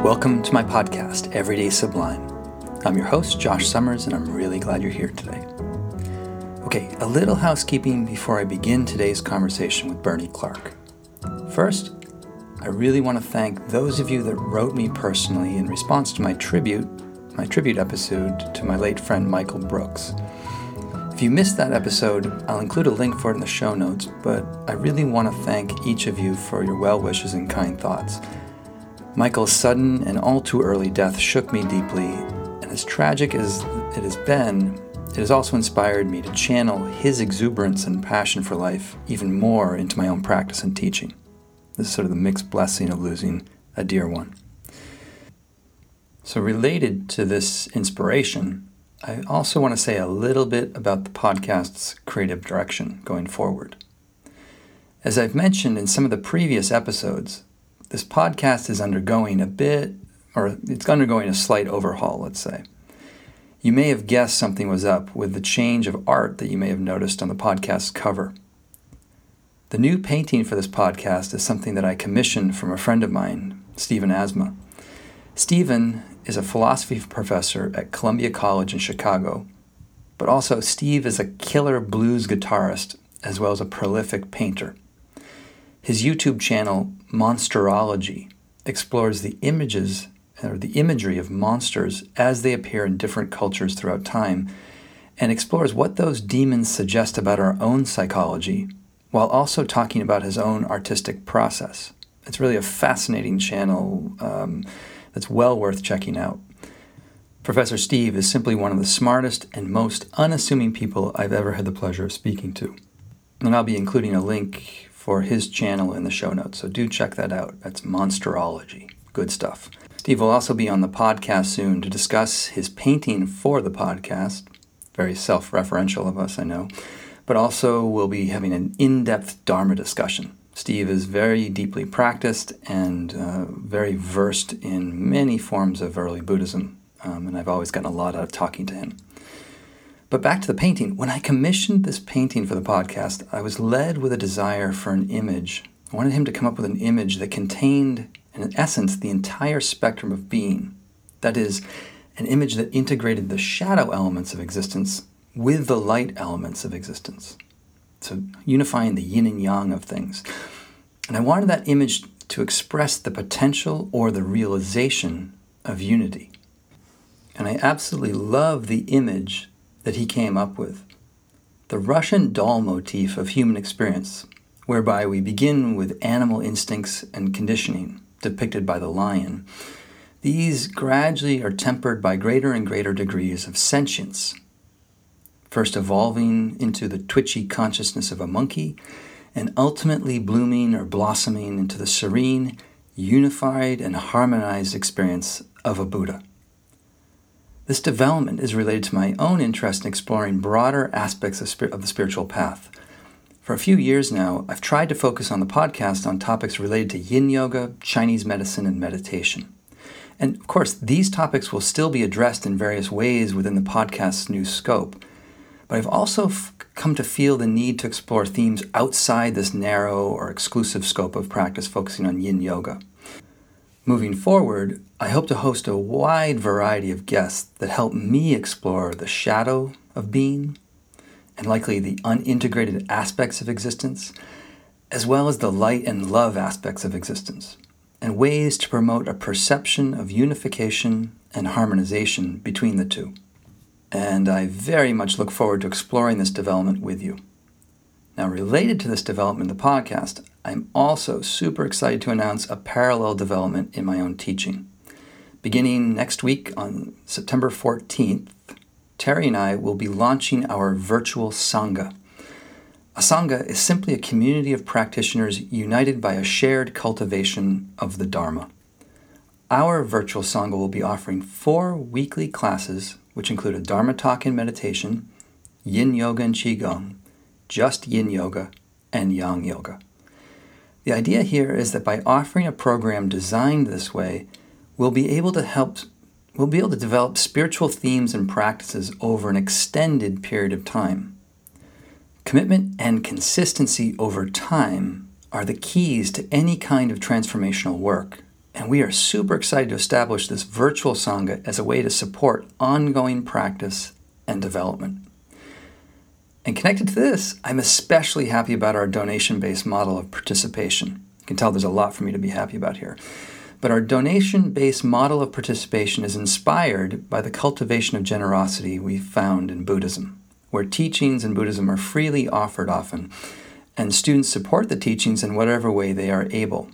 Welcome to my podcast, Everyday Sublime. I'm your host, Josh Summers, and I'm really glad you're here today. Okay, a little housekeeping before I begin today's conversation with Bernie Clark. First, I really want to thank those of you that wrote me personally in response to my tribute episode to my late friend Michael Brooks. If you missed that episode, I'll include a link for it in the show notes, but I really want to thank each of you for your well wishes and kind thoughts. Michael's sudden and all too early death shook me deeply, and as tragic as it has been, it has also inspired me to channel his exuberance and passion for life even more into my own practice and teaching. This is sort of the mixed blessing of losing a dear one. So related to this inspiration, I also want to say a little bit about the podcast's creative direction going forward. As I've mentioned in some of the previous episodes, this podcast is undergoing a slight overhaul, let's say. You may have guessed something was up with the change of art that you may have noticed on the podcast's cover. The new painting for this podcast is something that I commissioned from a friend of mine, Stephen Asma. Stephen is a philosophy professor at Columbia College in Chicago, but also Steve is a killer blues guitarist as well as a prolific painter. His YouTube channel, Monsterology, explores the imagery of monsters as they appear in different cultures throughout time, and explores what those demons suggest about our own psychology, while also talking about his own artistic process. It's really a fascinating channel that's well worth checking out. Professor Steve is simply one of the smartest and most unassuming people I've ever had the pleasure of speaking to. And I'll be including a link for his channel in the show notes, so do check that out. That's Monsterology. Good stuff. Steve will also be on the podcast soon to discuss his painting for the podcast. Very self-referential of us, I know. But also we'll be having an in-depth Dharma discussion. Steve is very deeply practiced and very versed in many forms of early Buddhism, and I've always gotten a lot out of talking to him. But back to the painting. When I commissioned this painting for the podcast, I was led with a desire for an image. I wanted him to come up with an image that contained, in essence, the entire spectrum of being. That is, an image that integrated the shadow elements of existence with the light elements of existence. So unifying the yin and yang of things. And I wanted that image to express the potential or the realization of unity. And I absolutely love the image that he came up with. The Russian doll motif of human experience, whereby we begin with animal instincts and conditioning, depicted by the lion. These gradually are tempered by greater and greater degrees of sentience, first evolving into the twitchy consciousness of a monkey, and ultimately blooming or blossoming into the serene, unified, and harmonized experience of a Buddha. This development is related to my own interest in exploring broader aspects of the spiritual path. For a few years now, I've tried to focus on the podcast on topics related to yin yoga, Chinese medicine, and meditation. And of course, these topics will still be addressed in various ways within the podcast's new scope. But I've also come to feel the need to explore themes outside this narrow or exclusive scope of practice focusing on yin yoga. Moving forward, I hope to host a wide variety of guests that help me explore the shadow of being, and likely the unintegrated aspects of existence, as well as the light and love aspects of existence, and ways to promote a perception of unification and harmonization between the two. And I very much look forward to exploring this development with you. Now, related to this development in the podcast, I'm also super excited to announce a parallel development in my own teaching. Beginning next week on September 14th, Terry and I will be launching our virtual Sangha. A Sangha is simply a community of practitioners united by a shared cultivation of the Dharma. Our virtual Sangha will be offering 4 weekly classes, which include a Dharma talk and meditation, yin yoga and qigong, just yin yoga, and yang yoga. The idea here is that by offering a program designed this way, we'll be able to help we'll be able to develop spiritual themes and practices over an extended period of time. Commitment and consistency over time are the keys to any kind of transformational work, and we are super excited to establish this virtual Sangha as a way to support ongoing practice and development. And connected to this, I'm especially happy about our donation-based model of participation. You can tell there's a lot for me to be happy about here. But our donation-based model of participation is inspired by the cultivation of generosity we found in Buddhism, where teachings in Buddhism are freely offered often, and students support the teachings in whatever way they are able.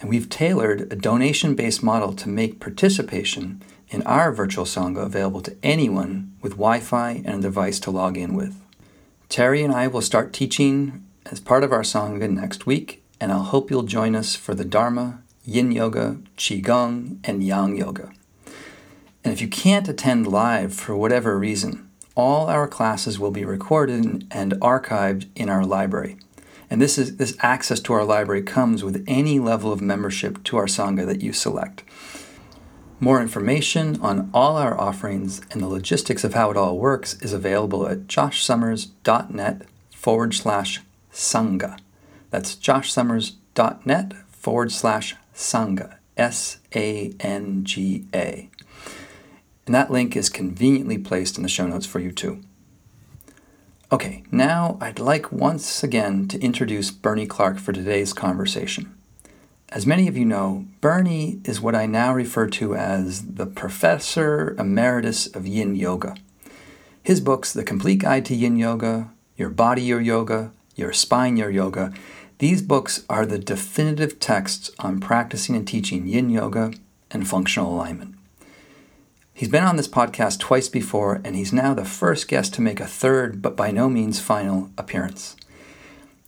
And we've tailored a donation-based model to make participation in our virtual Sangha available to anyone with Wi-Fi and a device to log in with. Terry and I will start teaching as part of our Sangha next week, and I'll hope you'll join us for the Dharma, Yin Yoga, Qigong, and Yang Yoga. And if you can't attend live for whatever reason, all our classes will be recorded and archived in our library. And this access to our library comes with any level of membership to our Sangha that you select. More information on all our offerings and the logistics of how it all works is available at joshsummers.net/Sangha. That's joshsummers.net/Sangha, S-A-N-G-A. And that link is conveniently placed in the show notes for you too. Okay, now I'd like once again to introduce Bernie Clark for today's conversation. As many of you know, Bernie is what I now refer to as the Professor Emeritus of Yin Yoga. His books, The Complete Guide to Yin Yoga, Your Body, Your Yoga, Your Spine, Your Yoga, these books are the definitive texts on practicing and teaching Yin Yoga and functional alignment. He's been on this podcast twice before, and he's now the first guest to make a third, but by no means final, appearance.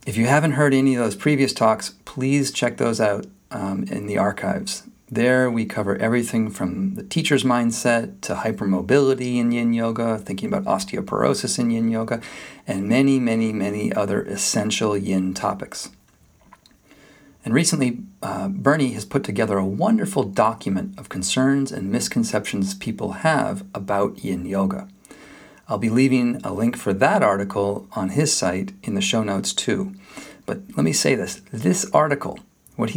If you haven't heard any of those previous talks, please check those out in the archives. There we cover everything from the teacher's mindset to hypermobility in Yin Yoga, thinking about osteoporosis in Yin Yoga, and many, many, many other essential Yin topics. And recently, Bernie has put together a wonderful document of concerns and misconceptions people have about Yin Yoga. I'll be leaving a link for that article on his site in the show notes too. But let me say this, this article is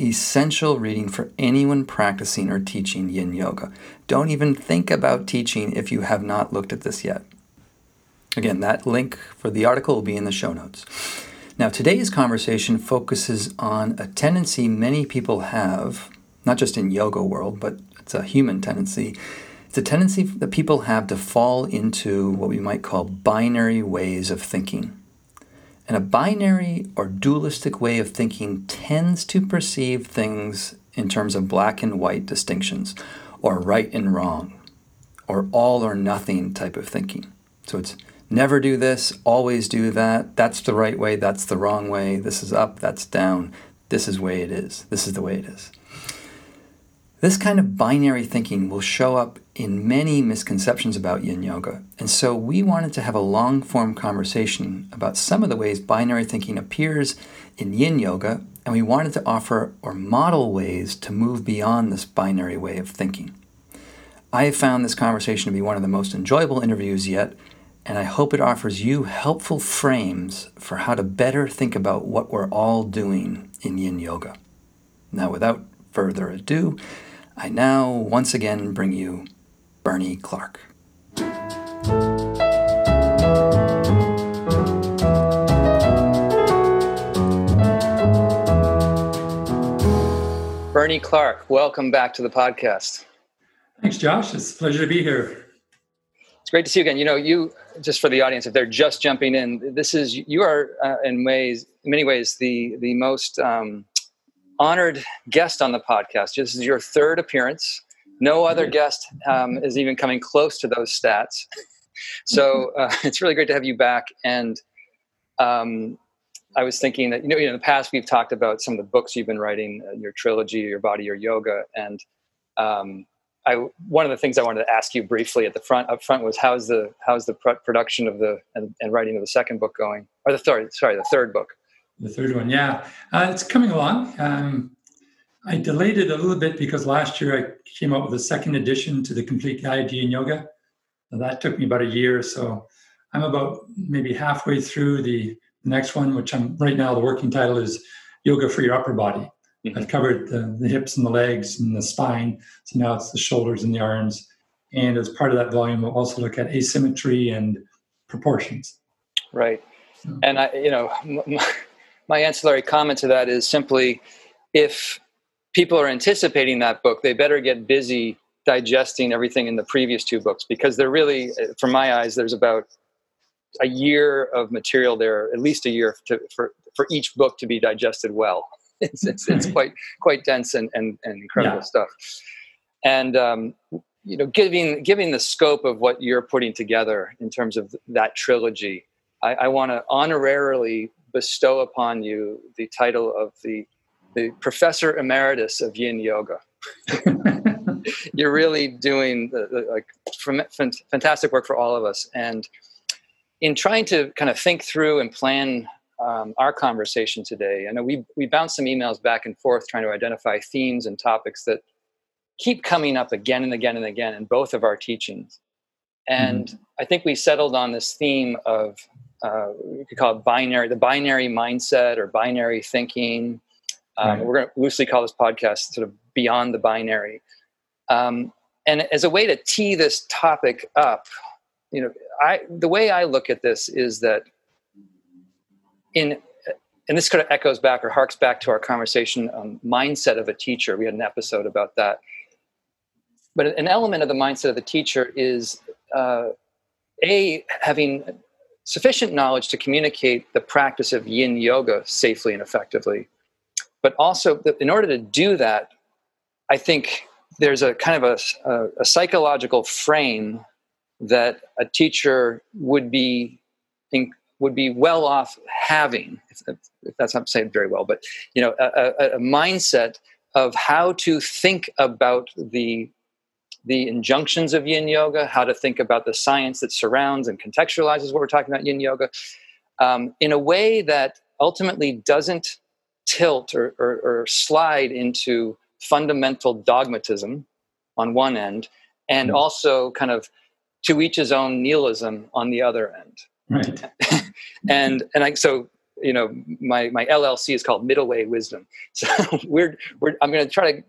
essential reading for anyone practicing or teaching Yin Yoga. Don't even think about teaching if you have not looked at this yet. Again, that link for the article will be in the show notes. Now, today's conversation focuses on a tendency many people have, not just in yoga world, but it's a human tendency. It's a tendency that people have to fall into what we might call binary ways of thinking. And a binary or dualistic way of thinking tends to perceive things in terms of black and white distinctions, or right and wrong, or all or nothing type of thinking. So it's never do this, always do that, that's the right way, that's the wrong way, this is up, that's down, this is the way it is, this is the way it is. This kind of binary thinking will show up in many misconceptions about Yin Yoga, and so we wanted to have a long-form conversation about some of the ways binary thinking appears in Yin Yoga, and we wanted to offer or model ways to move beyond this binary way of thinking. I have found this conversation to be one of the most enjoyable interviews yet, and I hope it offers you helpful frames for how to better think about what we're all doing in Yin Yoga. Now, without further ado, I now once again bring you Bernie Clark. Bernie Clark, welcome back to the podcast. Thanks, Josh. It's a pleasure to be here. It's great to see you again. You know, you, just for the audience, if they're just jumping in, you are in many ways the most honored guest on the podcast. This is your third appearance. No other guest is even coming close to those stats. So it's really great to have you back. And I was thinking that, you know, in the past we've talked about some of the books you've been writing, your trilogy, Your Body, Your Yoga, and one of the things I wanted to ask you briefly up front was how's the production of the and writing of the second book going, or the third book? The third one, yeah, it's coming along. I delayed it a little bit because last year I came out with a second edition to the Complete Guide to Yin Yoga. And that took me about a year, so I'm about maybe halfway through the next one, which I'm right now. The working title is Yoga for Your Upper Body. Mm-hmm. I've covered the hips and the legs and the spine, so now it's the shoulders and the arms. And as part of that volume, we'll also look at asymmetry and proportions. Right. So. And I, you know, my ancillary comment to that is simply, if people are anticipating that book, they better get busy digesting everything in the previous two books, because they're really, from my eyes, there's about a year of material there, at least a year for each book to be digested well. It's quite dense and incredible stuff. And you know, giving the scope of what you're putting together in terms of that trilogy, I want to honorarily bestow upon you the title of the Professor Emeritus of Yin Yoga. You're really doing fantastic work for all of us. And in trying to kind of think through and plan our conversation today, I know we bounced some emails back and forth trying to identify themes and topics that keep coming up again and again and again in both of our teachings. And I think we settled on this theme of, you could call it binary, the binary mindset or binary thinking. We're going to loosely call this podcast sort of Beyond the Binary. And as a way to tee this topic up, you know, the way I look at this is that and this kind of echoes back or harks back to our conversation on mindset of a teacher. We had an episode about that. But an element of the mindset of the teacher is, having sufficient knowledge to communicate the practice of Yin Yoga safely and effectively. But also, in order to do that, I think there's a kind of a psychological frame that a teacher would be well off having, if that's not saying very well, but you know, a mindset of how to think about the injunctions of Yin Yoga, how to think about the science that surrounds and contextualizes what we're talking about in Yin Yoga, in a way that ultimately doesn't tilt or slide into fundamental dogmatism on one end, and also kind of to each his own nihilism on the other end. Right. So you know, my LLC is called Middle Way Wisdom. So I'm going to try to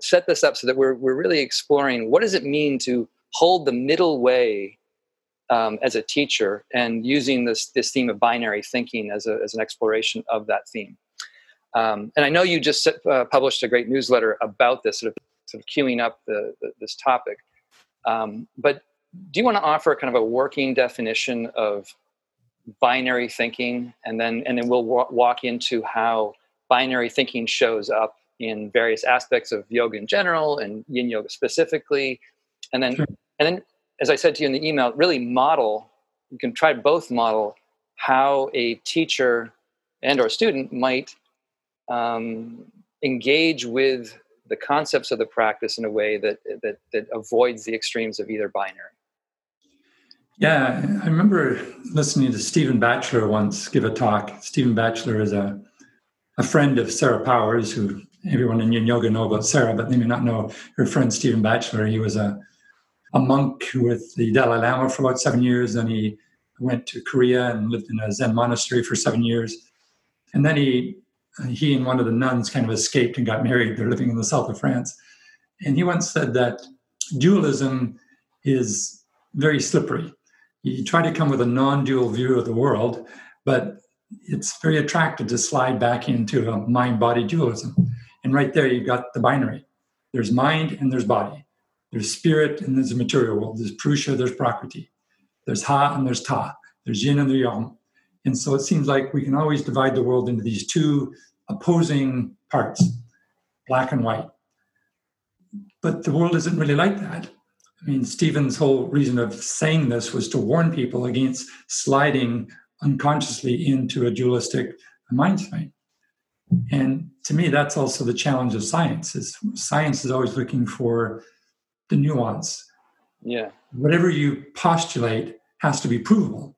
set this up so that we're really exploring what does it mean to hold the middle way as a teacher, and using this theme of binary thinking as an exploration of that theme. And I know you just published a great newsletter about this, sort of queuing up this topic. But do you want to offer kind of a working definition of binary thinking, and then we'll walk into how binary thinking shows up in various aspects of yoga in general and Yin Yoga specifically, and then as I said to you in the email, really model how a teacher and or student might engage with the concepts of the practice in a way that avoids the extremes of either binary. Yeah, I remember listening to Stephen Batchelor once give a talk. Stephen Batchelor is a friend of Sarah Powers, who everyone in Yin Yoga know about Sarah, but they may not know her friend Stephen Batchelor. He was a monk with the Dalai Lama for about 7 years, and he went to Korea and lived in a Zen monastery for 7 years. And then he and one of the nuns kind of escaped and got married. They're living in the south of France. And he once said that dualism is very slippery. You try to come with a non-dual view of the world, but it's very attractive to slide back into a mind-body dualism. And right there, you've got the binary. There's mind and there's body. There's spirit and there's a material world. There's Purusha, there's Prakriti. There's Ha and there's Ta. There's Yin and there's Yang. And so it seems like we can always divide the world into these two opposing parts, black and white. But the world isn't really like that. I mean, Stephen's whole reason of saying this was to warn people against sliding unconsciously into a dualistic mind frame. And to me, that's also the challenge of science. Science is always looking for the nuance. Yeah. Whatever you postulate has to be provable.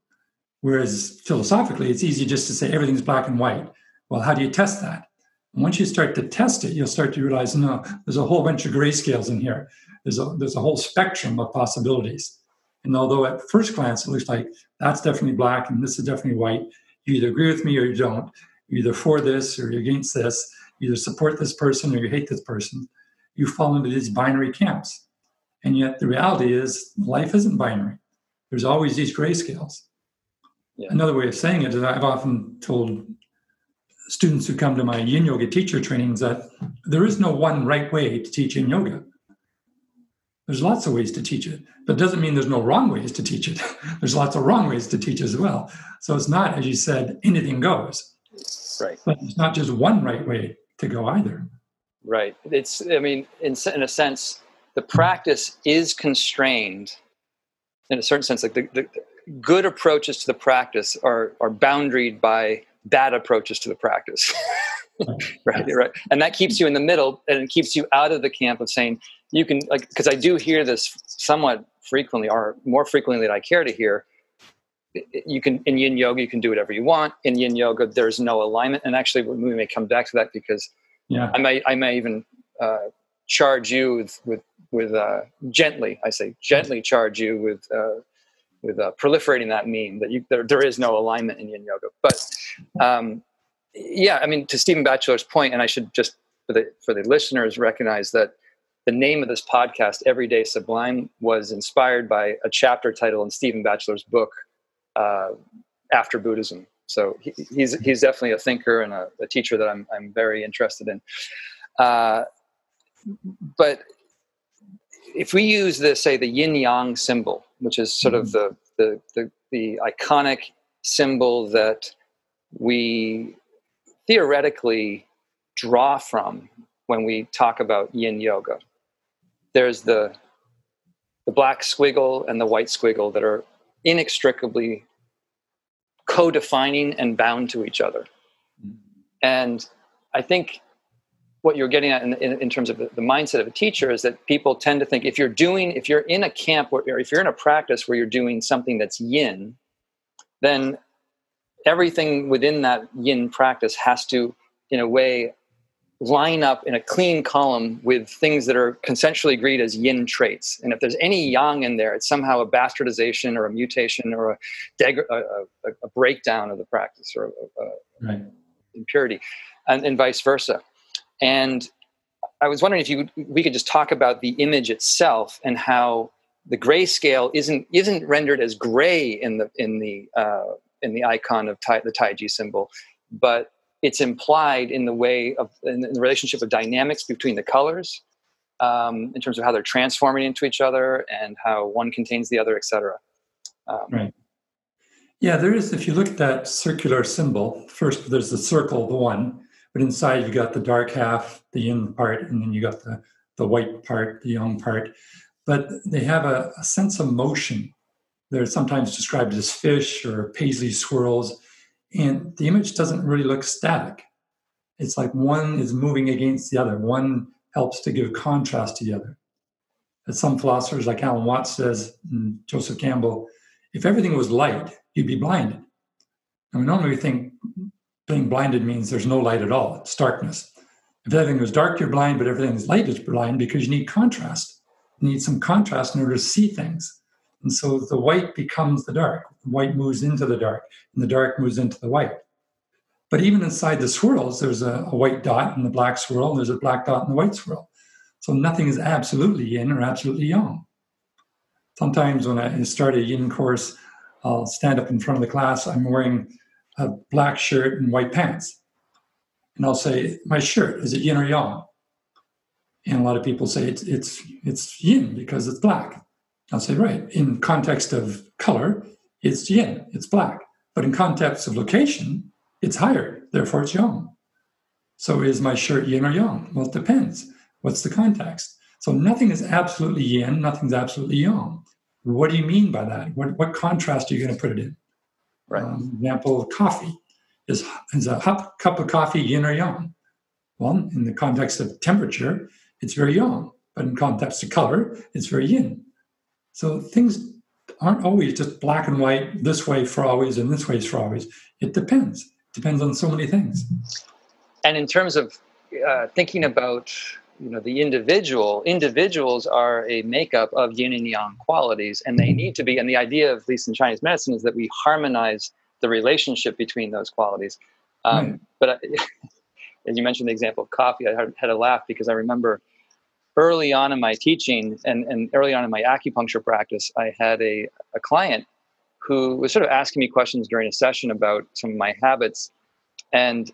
Whereas philosophically, it's easy just to say everything's black and white. Well, how do you test that? And once you start to test it, you'll start to realize, no, there's a whole bunch of grayscales in here. There's a whole spectrum of possibilities. And although at first glance, it looks like that's definitely black and this is definitely white, you either agree with me or you don't. You're either for this or you're against this. You either support this person or you hate this person. You fall into these binary camps. And yet the reality is life isn't binary. There's always these grayscales. Yeah. Another way of saying it is I've often told students who come to my yin yoga teacher trainings that there is no one right way to teach yin yoga. There's lots of ways to teach it, but it doesn't mean there's no wrong ways to teach it. There's lots of wrong ways to teach as well. So it's not, as you said, anything goes. Right. But it's not just one right way to go either. Right. It's, I mean, in a sense, the practice is constrained in a certain sense. Like the good approaches to the practice are boundaried by bad approaches to the practice. Right. Yes. Right. And that keeps you in the middle, and it keeps you out of the camp of saying, you can, like, because I do hear this somewhat frequently, or more frequently than I care to hear. You can, in yin yoga, you can do whatever you want. In yin yoga, there's no alignment. And actually, we may come back to that, because I may even charge you with gently. I say gently charge you with proliferating that meme that there is no alignment in yin yoga. But yeah, I mean, to Stephen Batchelor's point, and I should just for the listeners recognize that. The name of this podcast, Everyday Sublime, was inspired by a chapter title in Stephen Batchelor's book, After Buddhism. So he's definitely a thinker and a teacher that I'm very interested in. But if we use the yin-yang symbol, which is sort of the iconic symbol that we theoretically draw from when we talk about yin yoga, there's the black squiggle and the white squiggle that are inextricably co-defining and bound to each other. And I think what you're getting at in terms of the mindset of a teacher is that people tend to think if you're in a camp or if you're in a practice where you're doing something that's yin, then everything within that yin practice has to, in a way, line up in a clean column with things that are consensually agreed as yin traits. And if there's any yang in there, it's somehow a bastardization or a mutation or a breakdown of the practice or right. impurity, and vice versa. And I was wondering if we could just talk about the image itself and how the grayscale isn't rendered as gray in the icon of the Taiji symbol, but it's implied in the way of, in the relationship of dynamics between the colors, in terms of how they're transforming into each other and how one contains the other, et cetera. Right. Yeah, there is, if you look at that circular symbol, first there's the circle, the one, but inside you got the dark half, the yin part, and then you got the white part, the yang part. But they have a sense of motion. They're sometimes described as fish or paisley swirls. And the image doesn't really look static. It's like one is moving against the other. One helps to give contrast to the other. As some philosophers like Alan Watts says, and Joseph Campbell, if everything was light, you'd be blinded. And we normally think being blinded means there's no light at all. It's darkness. If everything was dark, you're blind, but everything's light is blind because you need contrast. You need some contrast in order to see things. And so the white becomes the dark. The white moves into the dark, and the dark moves into the white. But even inside the swirls, there's a white dot in the black swirl, and there's a black dot in the white swirl. So nothing is absolutely yin or absolutely yang. Sometimes when I start a yin course, I'll stand up in front of the class. I'm wearing a black shirt and white pants. And I'll say, my shirt, is it yin or yang? And a lot of people say it's yin because it's black. I'll say, right, in context of color, it's yin, it's black. But in context of location, it's higher, therefore it's yang. So is my shirt yin or yang? Well, it depends. What's the context? So nothing is absolutely yin, nothing's absolutely yang. What do you mean by that? What contrast are you going to put it in? Right. Example, coffee. Is a cup of coffee yin or yang? Well, in the context of temperature, it's very yang. But in context of color, it's very yin. So things aren't always just black and white, this way for always and this way for always. It depends. It depends on so many things. And in terms of thinking about, you know, the individual, individuals are a makeup of yin and yang qualities, and they need to be. And the idea, of, at least in Chinese medicine, is that we harmonize the relationship between those qualities. But as you mentioned the example of coffee, I had a laugh because I remember early on in my teaching and early on in my acupuncture practice, I had a client who was sort of asking me questions during a session about some of my habits. And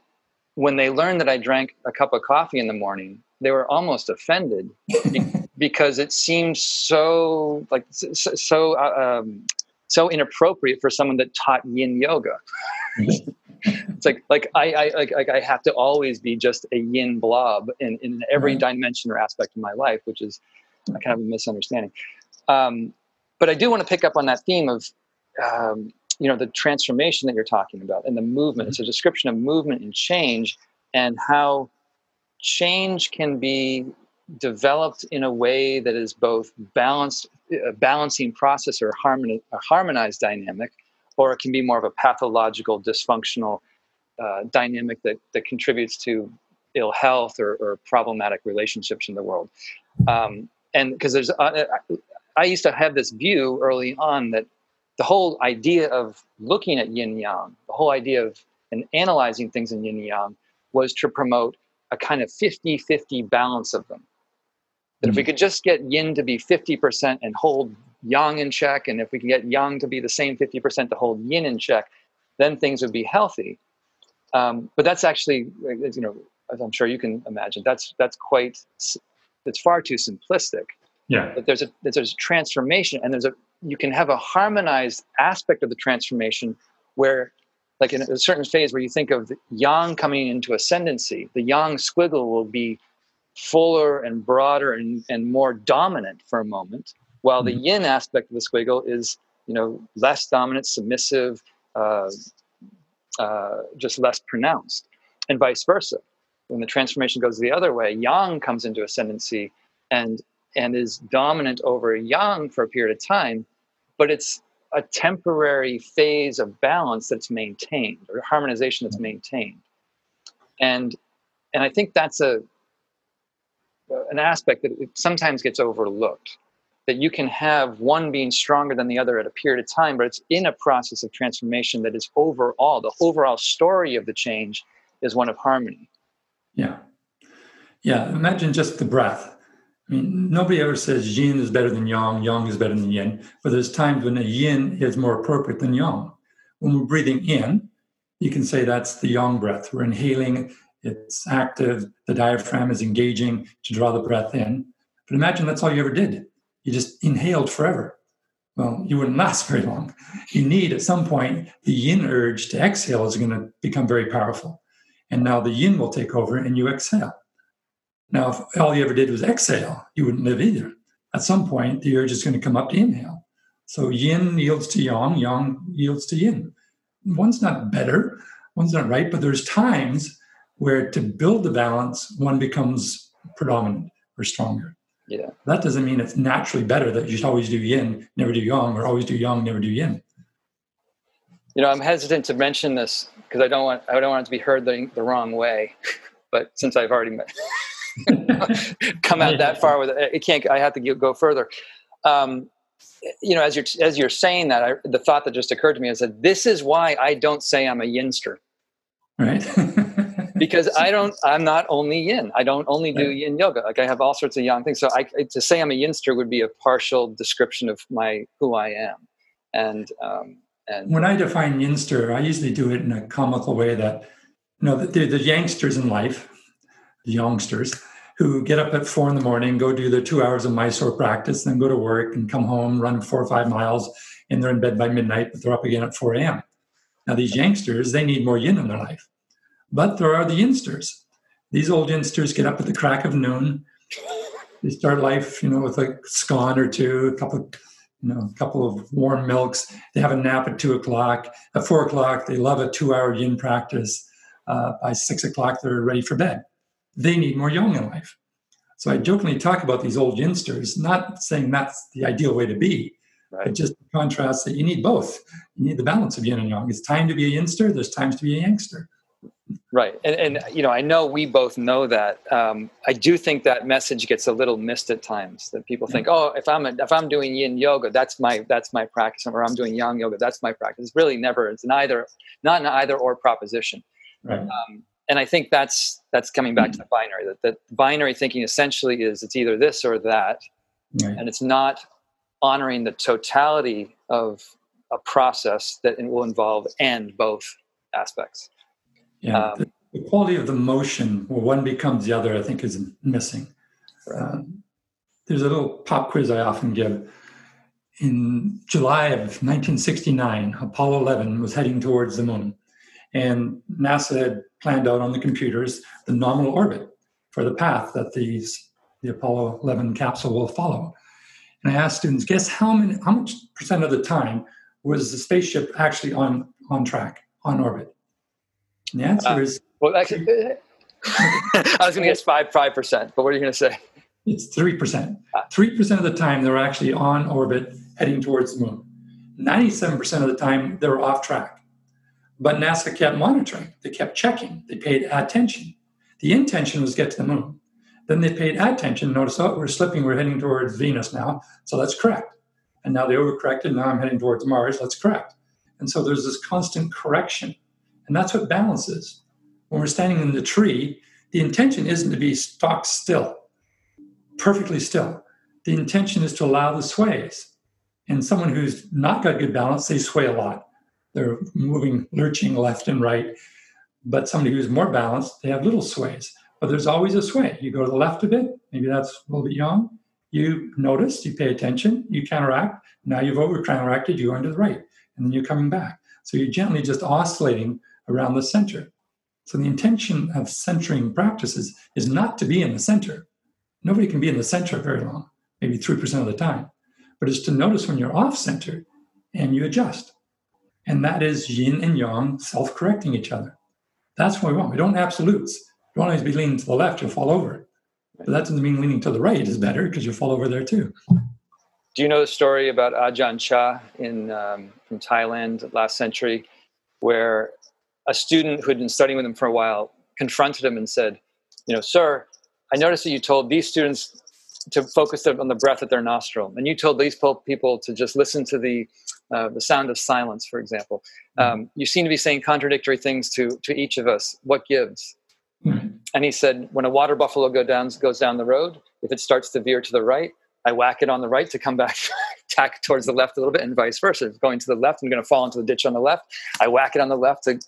when they learned that I drank a cup of coffee in the morning, they were almost offended because it seemed so inappropriate for someone that taught yin yoga. It's I have to always be just a yin blob in every dimension or aspect of my life, which is kind of a misunderstanding. But I do want to pick up on that theme of, the transformation that you're talking about and the movement. It's a description of movement and change, and how change can be developed in a way that is both balanced, a balancing process or a harmonized dynamic, or it can be more of a pathological, dysfunctional dynamic that contributes to ill health or problematic relationships in the world. And because there's, I used to have this view early on that the whole idea of looking at yin yang, the whole idea of and analyzing things in yin yang was to promote a kind of 50-50 balance of them. That if we could just get yin to be 50% and hold yang in check, and if we can get yang to be the same 50% to hold yin in check, then things would be healthy. But that's actually, as I'm sure you can imagine, that's far too simplistic. Yeah. But there's a transformation, and you can have a harmonized aspect of the transformation where, like in a certain phase where you think of the yang coming into ascendancy, the yang squiggle will be fuller and broader and more dominant for a moment, while the yin aspect of the squiggle is, less dominant, submissive, just less pronounced, and vice versa. When the transformation goes the other way, yang comes into ascendancy and is dominant over yang for a period of time, but it's a temporary phase of balance that's maintained, or harmonization that's maintained. And I think that's an aspect that it sometimes gets overlooked, that you can have one being stronger than the other at a period of time, but it's in a process of transformation that is the overall story of the change is one of harmony. Yeah. Yeah. Imagine just the breath. I mean, nobody ever says yin is better than yang, yang is better than yin, but there's times when a yin is more appropriate than yang. When we're breathing in, you can say that's the yang breath. We're inhaling, it's active, the diaphragm is engaging to draw the breath in. But imagine that's all you ever did. You just inhaled forever. Well, you wouldn't last very long. You need, at some point, the yin urge to exhale is going to become very powerful. And now the yin will take over and you exhale. Now, if all you ever did was exhale, you wouldn't live either. At some point, the urge is going to come up to inhale. So yin yields to yang, yang yields to yin. One's not better, one's not right, but there's times where to build the balance, one becomes predominant or stronger. Yeah. That doesn't mean it's naturally better that you should always do yin, never do yang, or always do yang, never do yin. I'm hesitant to mention this because I don't want it to be heard the wrong way. But since I've already come out that far with it, I have to go further. As you're saying that, the thought that just occurred to me is that this is why I don't say I'm a yinster, right? Because I'm not only yin. I don't only do yin yoga. I have all sorts of yang things. So to say I'm a yinster would be a partial description of who I am. And when I define yinster, I usually do it in a comical way that, the yangsters in life. The youngsters who get up at 4 a.m, go do their 2 hours of Mysore practice, then go to work and come home, run 4 or 5 miles, and they're in bed by midnight, but they're up again at 4 a.m. Now, these youngsters, they need more yin in their life. But there are the yinsters. These old yinsters get up at the crack of noon. They start life, with a scone or two, a couple of warm milks. They have a nap at 2 o'clock. At 4 o'clock, they love a 2-hour yin practice. By 6 o'clock, they're ready for bed. They need more yang in life. So I jokingly talk about these old yinsters, not saying that's the ideal way to be, but just the contrast that you need both. You need the balance of yin and yang. It's time to be a yinster. There's times to be a yangster. Right. And you know, I know we both know that. I do think that message gets a little missed at times, that people think, oh, if I'm doing yin yoga, that's my practice, or I'm doing yang yoga, that's my practice. It's really never, it's not an either or proposition. Right. And I think that's coming back to the binary, that binary thinking essentially is it's either this or that, right. And it's not honoring the totality of a process that will involve and both aspects. Yeah, the quality of the motion, where one becomes the other, I think is missing. Right. There's a little pop quiz I often give. In July of 1969, Apollo 11 was heading towards the moon, and NASA had planned out on the computers the nominal orbit for the path that the Apollo 11 capsule will follow. And I asked students, guess how much percent of the time was the spaceship actually on track, on orbit? And the answer is... Well, actually, I was going to guess 5%, but what are you going to say? It's 3%. 3% of the time they were actually on orbit heading towards the moon. 97% of the time they were off track. But NASA kept monitoring. They kept checking. They paid attention. The intention was get to the moon. Then they paid attention. Notice, oh, we're slipping. We're heading towards Venus now. So let's correct. And now they overcorrected. Now I'm heading towards Mars. Let's correct. And so there's this constant correction. And that's what balance is. When we're standing in the tree, the intention isn't to be stock still, perfectly still. The intention is to allow the sways. And someone who's not got good balance, they sway a lot. They're moving, lurching left and right. But somebody who's more balanced, they have little sways. But there's always a sway. You go to the left a bit. Maybe that's a little bit young. You notice, you pay attention, you counteract. Now you've over-counteracted, you go to the right. And then you're coming back. So you're gently just oscillating around the center. So the intention of centering practices is not to be in the center. Nobody can be in the center very long, maybe 3% of the time. But it's to notice when you're off center and you adjust. And that is yin and yang self-correcting each other. That's what we want. We don't want absolutes. You don't always be leaning to the left, you'll fall over. But that doesn't mean leaning to the right is better because you'll fall over there too. Do you know the story about Ajahn Chah from Thailand last century, where a student who had been studying with him for a while confronted him and said, you know, sir, I noticed that you told these students to focus on the breath at their nostril. And you told these people to just listen to the sound of silence, for example. You seem to be saying contradictory things to each of us. What gives? Mm-hmm. And he said, when a water buffalo goes down the road, if it starts to veer to the right, I whack it on the right to come back, tack towards the left a little bit, and vice versa. If it's going to the left, I'm going to fall into the ditch on the left. I whack it on the left to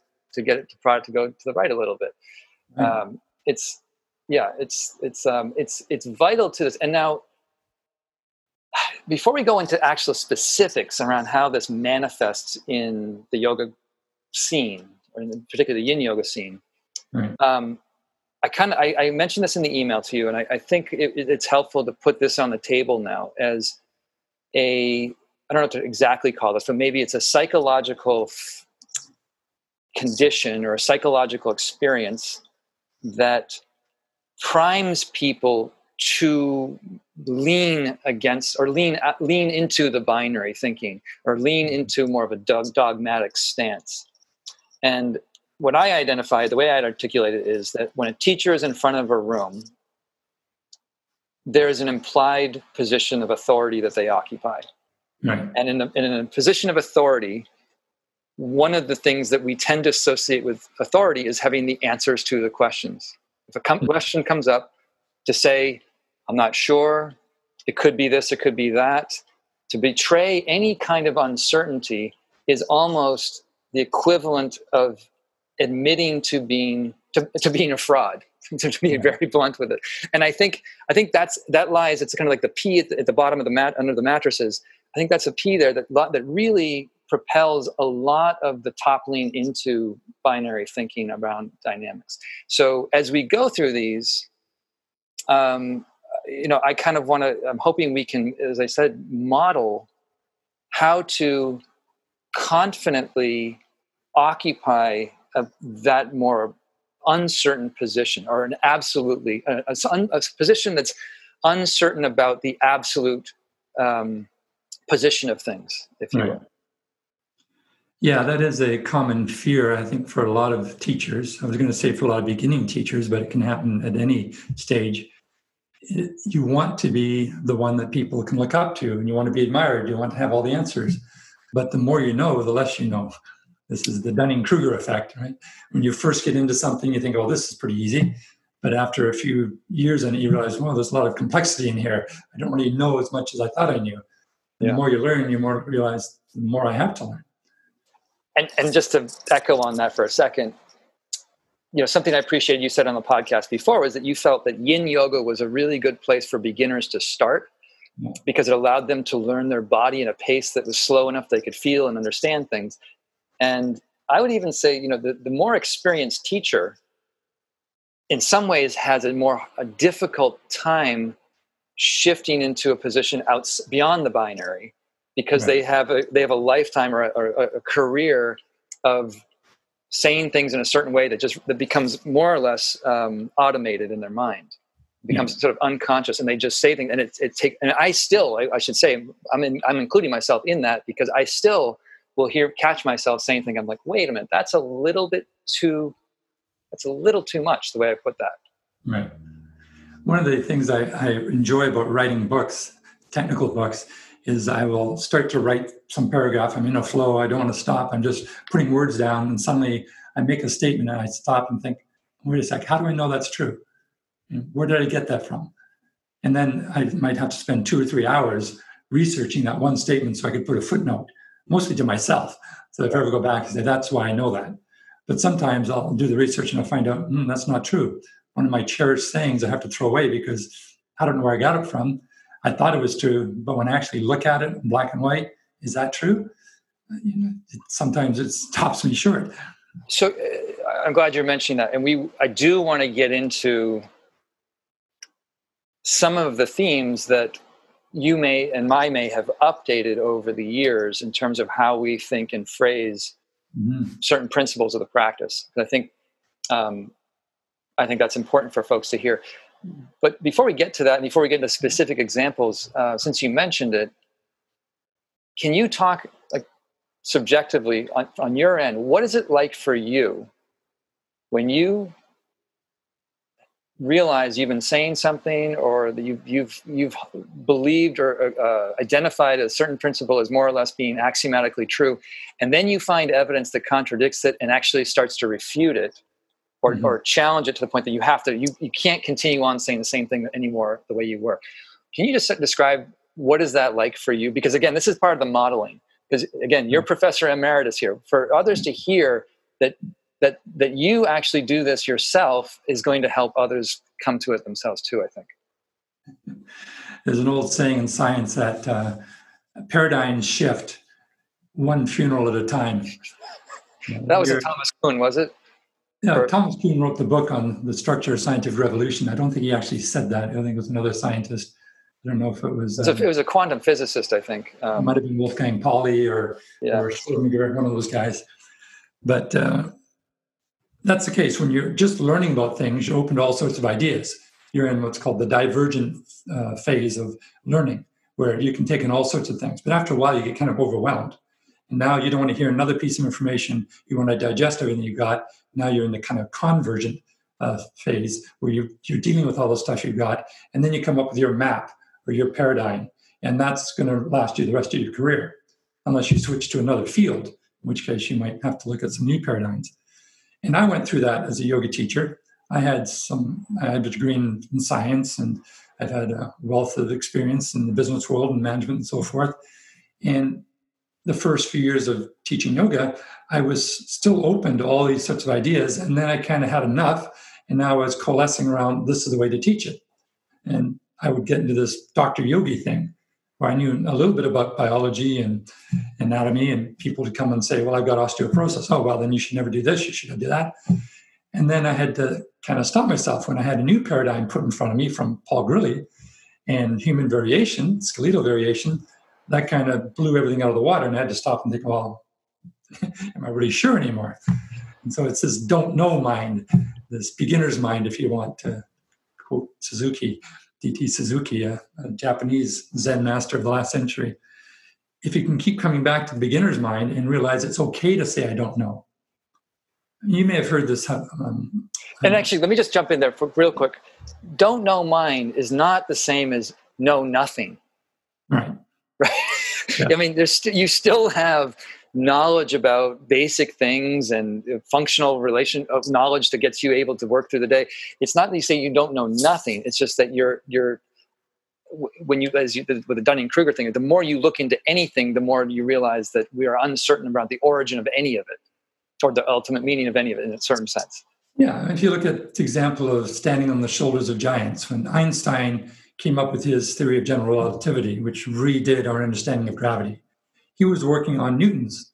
get it to prod it to go to the right a little bit. Mm-hmm. It's vital to this. And now, before we go into actual specifics around how this manifests in the yoga scene, or in particular the yin yoga scene, right. I mentioned this in the email to you, and I think it's helpful to put this on the table now as I don't know what to exactly call this, but maybe it's a psychological condition or a psychological experience that primes people to lean against or lean into the binary thinking, or lean into more of a dogmatic stance. And what I identify, the way I'd articulate it, is that when a teacher is in front of a room, there is an implied position of authority that they occupy. Right. And in a position of authority, one of the things that we tend to associate with authority is having the answers to the questions. If a question comes up, to say, I'm not sure, it could be this, it could be that, to betray any kind of uncertainty is almost the equivalent of admitting to being a fraud, to be very blunt with it. And I think that lies, it's kind of like the pea at the bottom of the mat, under the mattresses. I think that's a pea there that really propels a lot of the toppling into binary thinking around dynamics. So as we go through these, I kind of want to, I'm hoping we can, as I said, model how to confidently occupy that more uncertain position, or an absolutely, a position that's uncertain about the absolute position of things, if you will. Yeah, that is a common fear, I think, for a lot of teachers. I was going to say for a lot of beginning teachers, but it can happen at any stage. You want to be the one that people can look up to, and you want to be admired. You want to have all the answers. But the more you know, the less you know. This is the Dunning-Kruger effect, right? When you first get into something, you think, oh, this is pretty easy. But after a few years, and you realize, well, there's a lot of complexity in here. I don't really know as much as I thought I knew. Yeah. The more you learn, you more realize the more I have to learn. And just to echo on that for a second, you know, something I appreciated you said on the podcast before was that you felt that yin yoga was a really good place for beginners to start because it allowed them to learn their body in a pace that was slow enough they could feel and understand things. And I would even say, you know, the more experienced teacher in some ways has a more difficult time shifting into a position out beyond the binary because Right. they have a lifetime or a career of saying things in a certain way that becomes more or less automated in their mind. It becomes sort of unconscious, and they just say things. And I should say, I'm including myself in that because I still will catch myself saying things. I'm like, wait a minute, that's a little too much the way I put that. Right. One of the things I enjoy about writing books, technical books, is I will start to write some paragraph. I'm in a flow. I don't want to stop. I'm just putting words down, and suddenly I make a statement, and I stop and think, wait a sec, how do I know that's true? Where did I get that from? And then I might have to spend 2 or 3 hours researching that one statement so I could put a footnote, mostly to myself. So if I ever go back and say, that's why I know that. But sometimes I'll do the research and I'll find out, that's not true. One of my cherished sayings I have to throw away because I don't know where I got it from. I thought it was true, but when I actually look at it in black and white, is that true? You know, sometimes it stops me short. So I'm glad you're mentioning that. And I do want to get into some of the themes that you may and I may have updated over the years in terms of how we think and phrase certain principles of the practice. And I think that's important for folks to hear. But before we get to that, and before we get into specific examples, since you mentioned it, can you talk subjectively on your end? What is it like for you when you realize you've been saying something, or that you've believed or identified a certain principle as more or less being axiomatically true, and then you find evidence that contradicts it and actually starts to refute it? Or challenge it to the point that you have to, you can't continue on saying the same thing anymore the way you were. Can you just describe what is that like for you? Because again, this is part of the modeling. Because again, you're Professor Emeritus here. For others to hear that you actually do this yourself is going to help others come to it themselves too, I think. There's an old saying in science that paradigm shift, one funeral at a time. That was a Thomas Kuhn, was it? Yeah, Thomas Kuhn wrote the book on the structure of scientific revolution. I don't think he actually said that. I think it was another scientist. I don't know if it was... it was a quantum physicist, I think. It might have been Wolfgang Pauli or Schrödinger, one of those guys. But that's the case. When you're just learning about things, you're open to all sorts of ideas. You're in what's called the divergent phase of learning, where you can take in all sorts of things. But after a while, you get kind of overwhelmed. And now you don't want to hear another piece of information. You want to digest everything you got. Now you're in the kind of convergent phase where you're dealing with all the stuff you got. And then you come up with your map or your paradigm. And that's going to last you the rest of your career, unless you switch to another field, in which case you might have to look at some new paradigms. And I went through that as a yoga teacher. I had a degree in science, and I've had a wealth of experience in the business world and management and so forth. And the first few years of teaching yoga, I was still open to all these sorts of ideas. And then I kind of had enough. And now I was coalescing around, this is the way to teach it. And I would get into this Dr. Yogi thing, where I knew a little bit about biology and anatomy, and people would come and say, well, I've got osteoporosis. Oh, well, then you should never do this. You should do that. And then I had to kind of stop myself when I had a new paradigm put in front of me from Paul Grilly and human variation, skeletal variation. That kind of blew everything out of the water, and I had to stop and think, well, am I really sure anymore? And so it's this don't know mind, this beginner's mind, if you want to quote Suzuki, D.T. Suzuki, a Japanese Zen master of the last century. if you can keep coming back to the beginner's mind and realize it's okay to say, I don't know. You may have heard this. And actually, let me just jump in there for real quick. Don't know mind is not the same as know nothing. Right. Right. Yeah. I mean, there's you still have knowledge about basic things and functional relation of knowledge that gets you able to work through the day. It's not that you say you don't know nothing. It's just that you're when you, as you, with the Dunning-Kruger thing, the more you look into anything, the more you realize that we are uncertain about the origin of any of it, or the ultimate meaning of any of it in a certain sense. Yeah, if you look at the example of standing on the shoulders of giants, when Einstein came up with his theory of general relativity, which redid our understanding of gravity, he was working on Newton's.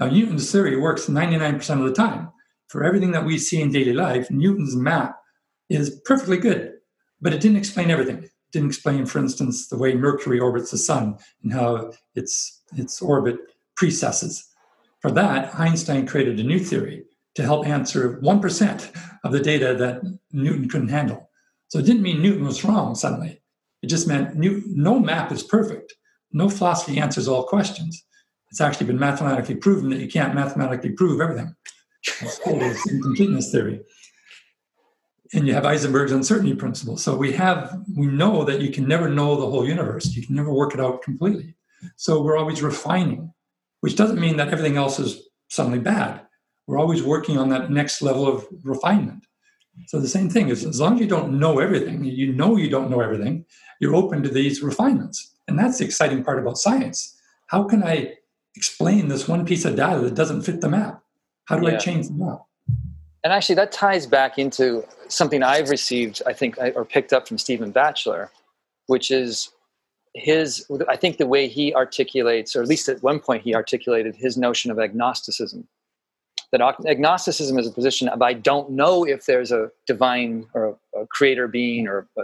Now, Newton's theory works 99% of the time. For everything that we see in daily life, Newton's map is perfectly good, but it didn't explain everything. Didn't explain, for instance, the way Mercury orbits the sun and how its orbit precesses. For that, Einstein created a new theory to help answer 1% of the data that Newton couldn't handle. So it didn't mean Newton was wrong suddenly. It just meant no map is perfect. No philosophy answers all questions. It's actually been mathematically proven that you can't mathematically prove everything. It's called incompleteness theory. And you have Heisenberg's uncertainty principle. So we know that you can never know the whole universe. You can never work it out completely. So we're always refining, which doesn't mean that everything else is suddenly bad. We're always working on that next level of refinement. So the same thing is, as long as you don't know everything, you don't know everything, you're open to these refinements. And that's the exciting part about science. How can I explain this one piece of data that doesn't fit the map? How do I change the map? And actually, that ties back into something I've received, I think, or picked up from Stephen Batchelor, which is I think the way he articulates, or at least at one point he articulated his notion of agnosticism. That agnosticism is a position of I don't know if there's a divine or a creator being or a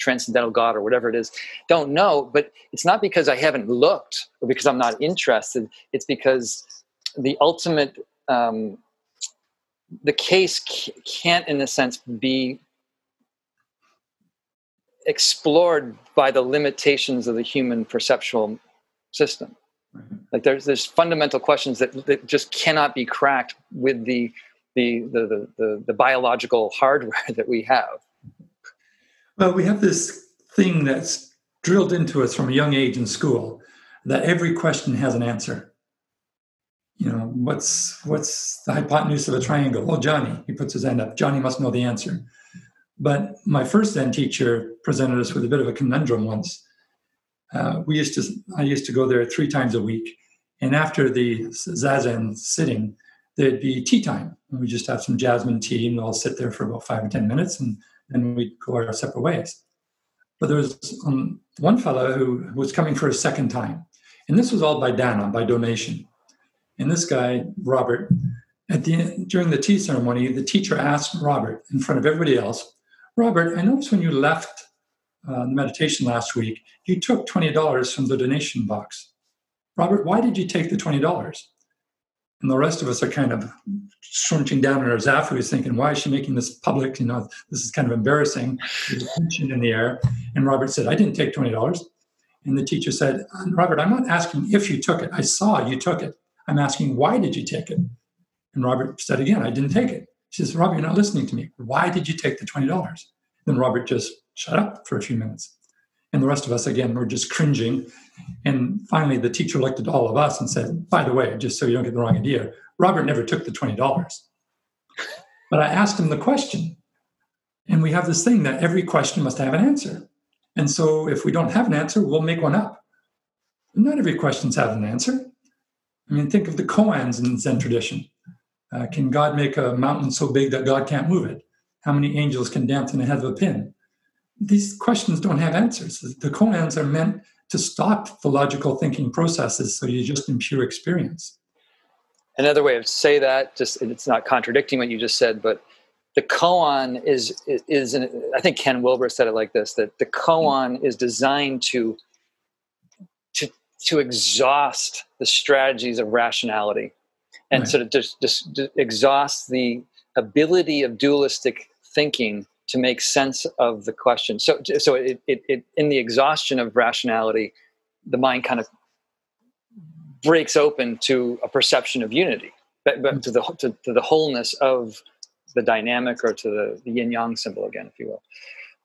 transcendental God or whatever it is. Don't know, but it's not because I haven't looked or because I'm not interested. It's because the ultimate... the case can't, in a sense, be explored by the limitations of the human perceptual system. Mm-hmm. Like there's fundamental questions that just cannot be cracked with the biological hardware that we have. Well, we have this thing that's drilled into us from a young age in school that every question has an answer. You know, what's the hypotenuse of a triangle? Oh, Johnny, he puts his hand up. Johnny must know the answer. But my first Zen teacher presented us with a bit of a conundrum once. I used to go there 3 times a week. And after the Zazen sitting, there'd be tea time. And we just have some jasmine tea and we'd all sit there for about 5 or 10 minutes and then we'd go our separate ways. But there was one fellow who was coming for a second time. And this was all by dana, by donation. And this guy, Robert, during the tea ceremony, the teacher asked Robert in front of everybody else, Robert, I noticed when you left meditation last week, you took $20 from the donation box. Robert, why did you take the $20? And the rest of us are kind of shrinking down in our zafus thinking, why is she making this public? You know, this is kind of embarrassing. There's tension in the air. And Robert said, I didn't take $20. And the teacher said, Robert, I'm not asking if you took it. I saw you took it. I'm asking, why did you take it? And Robert said again, I didn't take it. She says, Robert, you're not listening to me. Why did you take the $20? Then Robert just shut up for a few minutes. And the rest of us, again, were just cringing. And finally, the teacher looked at all of us and said, by the way, just so you don't get the wrong idea, Robert never took the $20. But I asked him the question. And we have this thing that every question must have an answer. And so if we don't have an answer, we'll make one up. But not every question has an answer. I mean, think of the koans in Zen tradition. Can God make a mountain so big that God can't move it? How many angels can dance in the head of a pin? These questions don't have answers. The koans are meant to stop the logical thinking processes so you just in pure experience. Another way to say that, just it's not contradicting what you just said, but the koan is an, I think Ken Wilber said it like this, that the koan is designed to exhaust the strategies of rationality and sort of just exhaust the ability of dualistic thinking to make sense of the question. So in the exhaustion of rationality, the mind kind of breaks open to a perception of unity, but to the wholeness of the dynamic, or to the yin yang symbol again, if you will.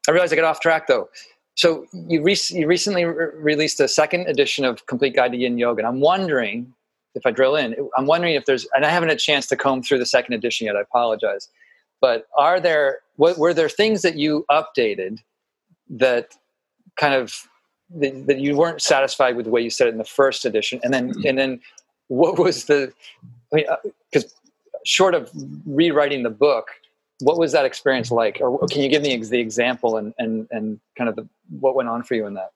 I realized I got off track though. So you recently released a second edition of Complete Guide to Yin Yoga, and I'm wondering, if I drill in, I'm wondering if there's, and I haven't had a chance to comb through the second edition yet, I apologize, but are there, were there things that you updated that kind of, that you weren't satisfied with the way you said it in the first edition? And then, what was the, I mean, because short of rewriting the book, what was that experience like? Or can you give me the example and kind of the, what went on for you in that?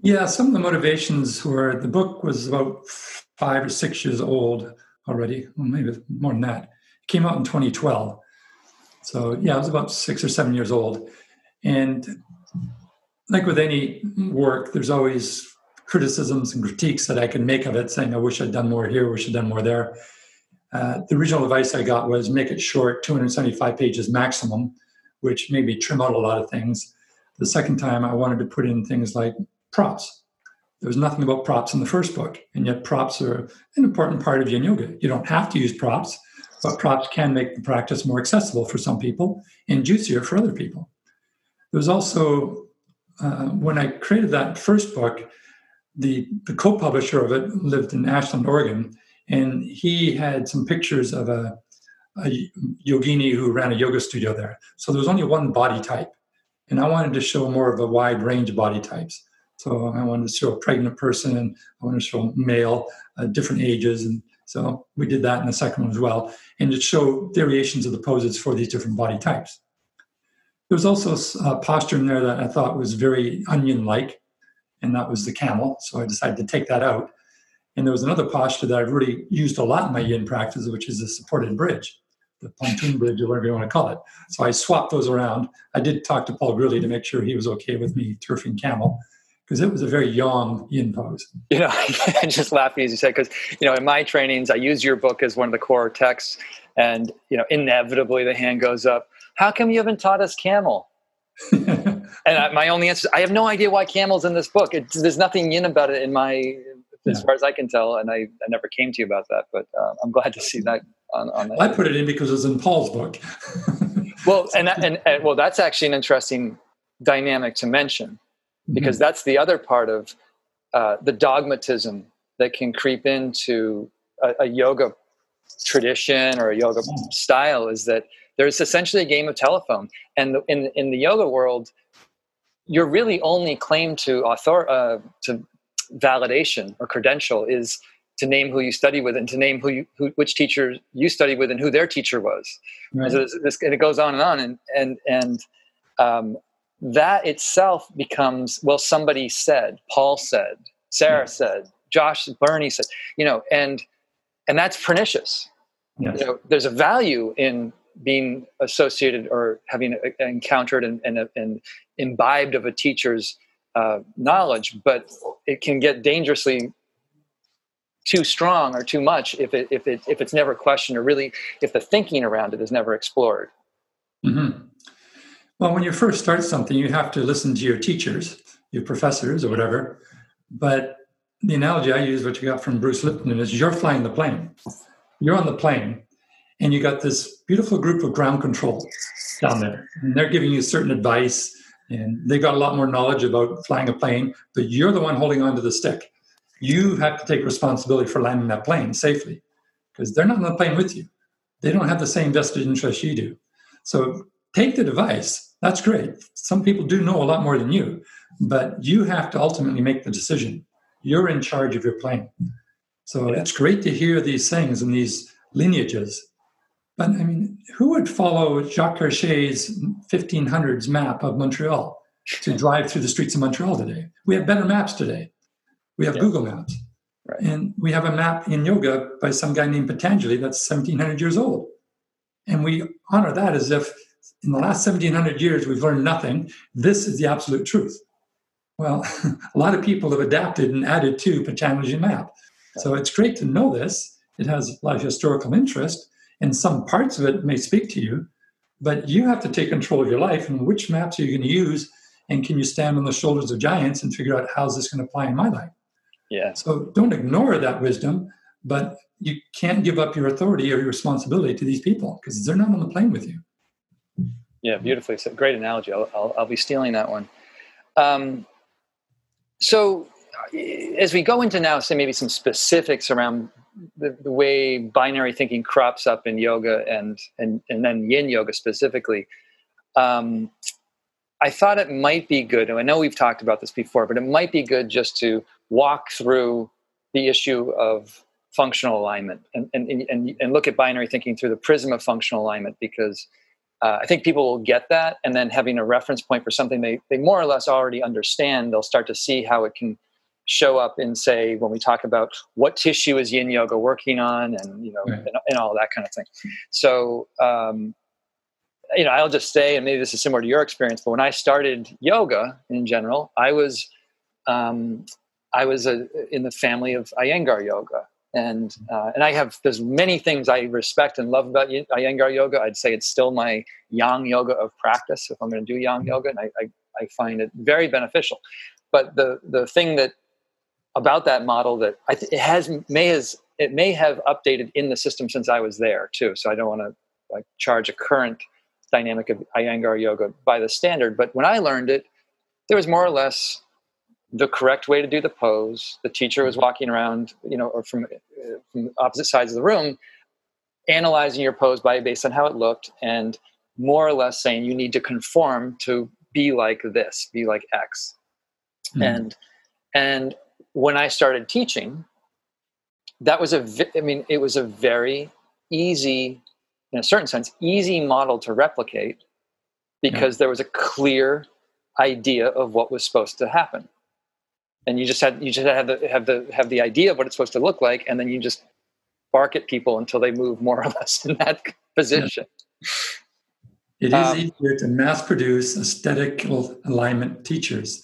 Yeah, some of the motivations were, the book was about 5 or 6 years old already, well, maybe more than that. It came out in 2012. So yeah, I was about 6 or 7 years old. And like with any work, there's always criticisms and critiques that I can make of it, saying, I wish I'd done more here, wish I'd done more there. The original advice I got was make it short, 275 pages maximum, which made me trim out a lot of things. The second time I wanted to put in things like props. There was nothing about props in the first book, and yet props are an important part of Yin Yoga. You don't have to use props, but props can make the practice more accessible for some people and juicier for other people. There was also, when I created that first book, the co-publisher of it lived in Ashland, Oregon, and he had some pictures of a yogini who ran a yoga studio there. So there was only one body type, and I wanted to show more of a wide range of body types. So I wanted to show a pregnant person, I wanted to show male, different ages. And so we did that in the second one as well. And to show variations of the poses for these different body types. There was also a posture in there that I thought was very onion-like, and that was the camel. So I decided to take that out. And there was another posture that I've really used a lot in my yin practice, which is the supported bridge, the pontoon bridge, or whatever you want to call it. So I swapped those around. I did talk to Paul Grilly to make sure he was okay with me turfing camel, because it was a very young yin pose. You know, I just laughed as you said, because, you know, in my trainings, I use your book as one of the core texts, and, you know, inevitably the hand goes up, how come you haven't taught us camel? And my only answer is, I have no idea why camel's in this book. There's nothing yin about it in my, as far as I can tell, and I never came to you about that, but I'm glad to see that on that. I put it in because it was in Paul's book. Well, and well, that's actually an interesting dynamic to mention, because that's the other part of the dogmatism that can creep into a yoga tradition or a yoga style, is that there's essentially a game of telephone. And in the yoga world, your really only claim to to validation or credential is to name who you study with, and to name which teacher you study with and who their teacher was. Right. And so and it goes on. And that itself becomes, well, somebody said, Paul said, Sarah said, Josh, Bernie said, you know, and that's pernicious. Yes. You know, there's a value in being associated or having encountered and imbibed of a teacher's knowledge, but it can get dangerously too strong or too much if it's never questioned, or really if the thinking around it is never explored. Mm-hmm. Well, when you first start something, you have to listen to your teachers, your professors or whatever. But the analogy I use, what you got from Bruce Lipton, is you're flying the plane. You're on the plane, and you got this beautiful group of ground control down there. And they're giving you certain advice, and they got a lot more knowledge about flying a plane, but you're the one holding onto the stick. You have to take responsibility for landing that plane safely, because they're not on the plane with you. They don't have the same vested interest you do. So take the advice. That's great. Some people do know a lot more than you, but you have to ultimately make the decision. You're in charge of your plane. So it's great to hear these things and these lineages. But I mean, who would follow Jacques Cartier's 1500s map of Montreal to drive through the streets of Montreal today? We have better maps today. We have Google Maps. Right. And we have a map in yoga by some guy named Patanjali that's 1700 years old. And we honor that as if, in the last 1700 years, we've learned nothing. This is the absolute truth. Well, a lot of people have adapted and added to Patanjali's map. So it's great to know this. It has a lot of historical interest, and some parts of it may speak to you, but you have to take control of your life and which maps are you going to use, and can you stand on the shoulders of giants and figure out how's this going to apply in my life? Yeah. So don't ignore that wisdom, but you can't give up your authority or your responsibility to these people because they're not on the plane with you. Yeah, beautifully. It's a great analogy. I'll be stealing that one. So as we go into now, say maybe some specifics around the way binary thinking crops up in yoga and then yin yoga specifically, I thought it might be good, and I know we've talked about this before, but it might be good just to walk through the issue of functional alignment and look at binary thinking through the prism of functional alignment, because I think people will get that, and then having a reference point for something they more or less already understand, they'll start to see how it can show up in, say, when we talk about what tissue is yin yoga working on, and, you know, right, and all that kind of thing. So, you know, I'll just say, and maybe this is similar to your experience, but when I started yoga in general, I was in the family of Iyengar yoga, and I have, there's many things I respect and love about Iyengar yoga. I'd say it's still my yang yoga of practice, if I'm going to do yang yoga, and I find it very beneficial. But the thing that about that model that it may have updated in the system since I was there too, so I don't want to like charge a current dynamic of Iyengar yoga by the standard. But when I learned it, there was more or less the correct way to do the pose. The teacher was walking around, you know, or from opposite sides of the room, analyzing your pose based on how it looked, and more or less saying you need to conform to be like this, be like X. Mm-hmm. And when I started teaching, that was it was a very easy, in a certain sense, easy model to replicate, because there was a clear idea of what was supposed to happen, and you just had to have the idea of what it's supposed to look like, and then you just bark at people until they move more or less in that position. Yeah. It is easier to mass produce aesthetical alignment teachers,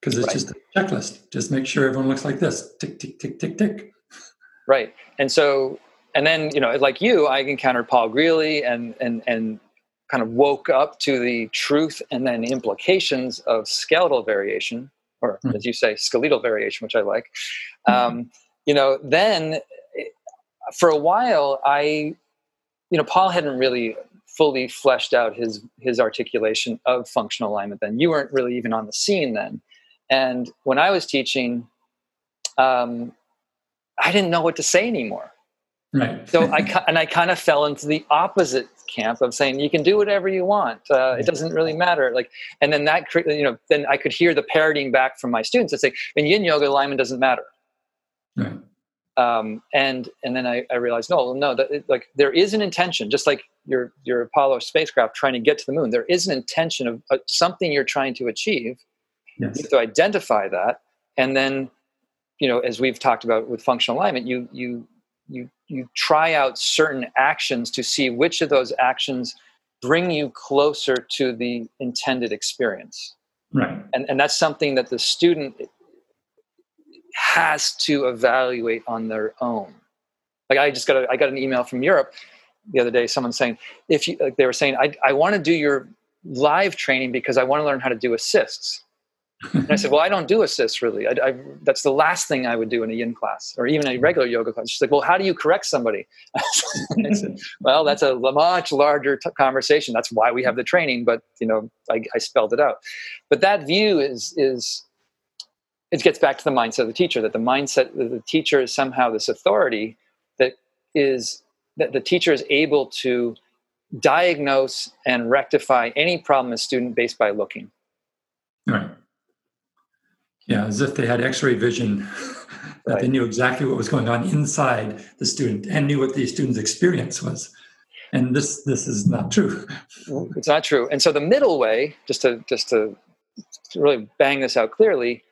because it's just a checklist. Just make sure everyone looks like this. Tick, tick, tick, tick, tick. Right, and so. And then, you know, like you, I encountered Paul Greeley and kind of woke up to the truth and then implications of skeletal variation, or as you say, skeletal variation, which I like. You know, then for a while, Paul hadn't really fully fleshed out his articulation of functional alignment then. You weren't really even on the scene then. And when I was teaching, I didn't know what to say anymore. Right. So I kind of fell into the opposite camp of saying you can do whatever you want. It doesn't really matter. Like, and then that, you know, then I could hear the parroting back from my students that say, "In Yin Yoga, alignment doesn't matter." Right. And then I realized, no, that there is an intention, just like your Apollo spacecraft trying to get to the moon. There is an intention of something you're trying to achieve. Yes. You have to identify that, and then, you know, as we've talked about with functional alignment, you try out certain actions to see which of those actions bring you closer to the intended experience. Right. And that's something that the student has to evaluate on their own. Like I got an email from Europe the other day, someone saying, they were saying, I want to do your live training because I want to learn how to do assists. And I said, well, I don't do assists really. That's the last thing I would do in a yin class or even a regular yoga class. She's like, well, how do you correct somebody? I said, well, that's a much larger conversation. That's why we have the training, but, you know, I spelled it out. But that view is it gets back to the mindset of the teacher, that the mindset of the teacher is somehow this authority that the teacher is able to diagnose and rectify any problem a student based by looking. Right. Yeah, as if they had X-ray vision, that right. They knew exactly what was going on inside the student and knew what the student's experience was. And this is not true. It's not true. And so the middle way, just to really bang this out clearly,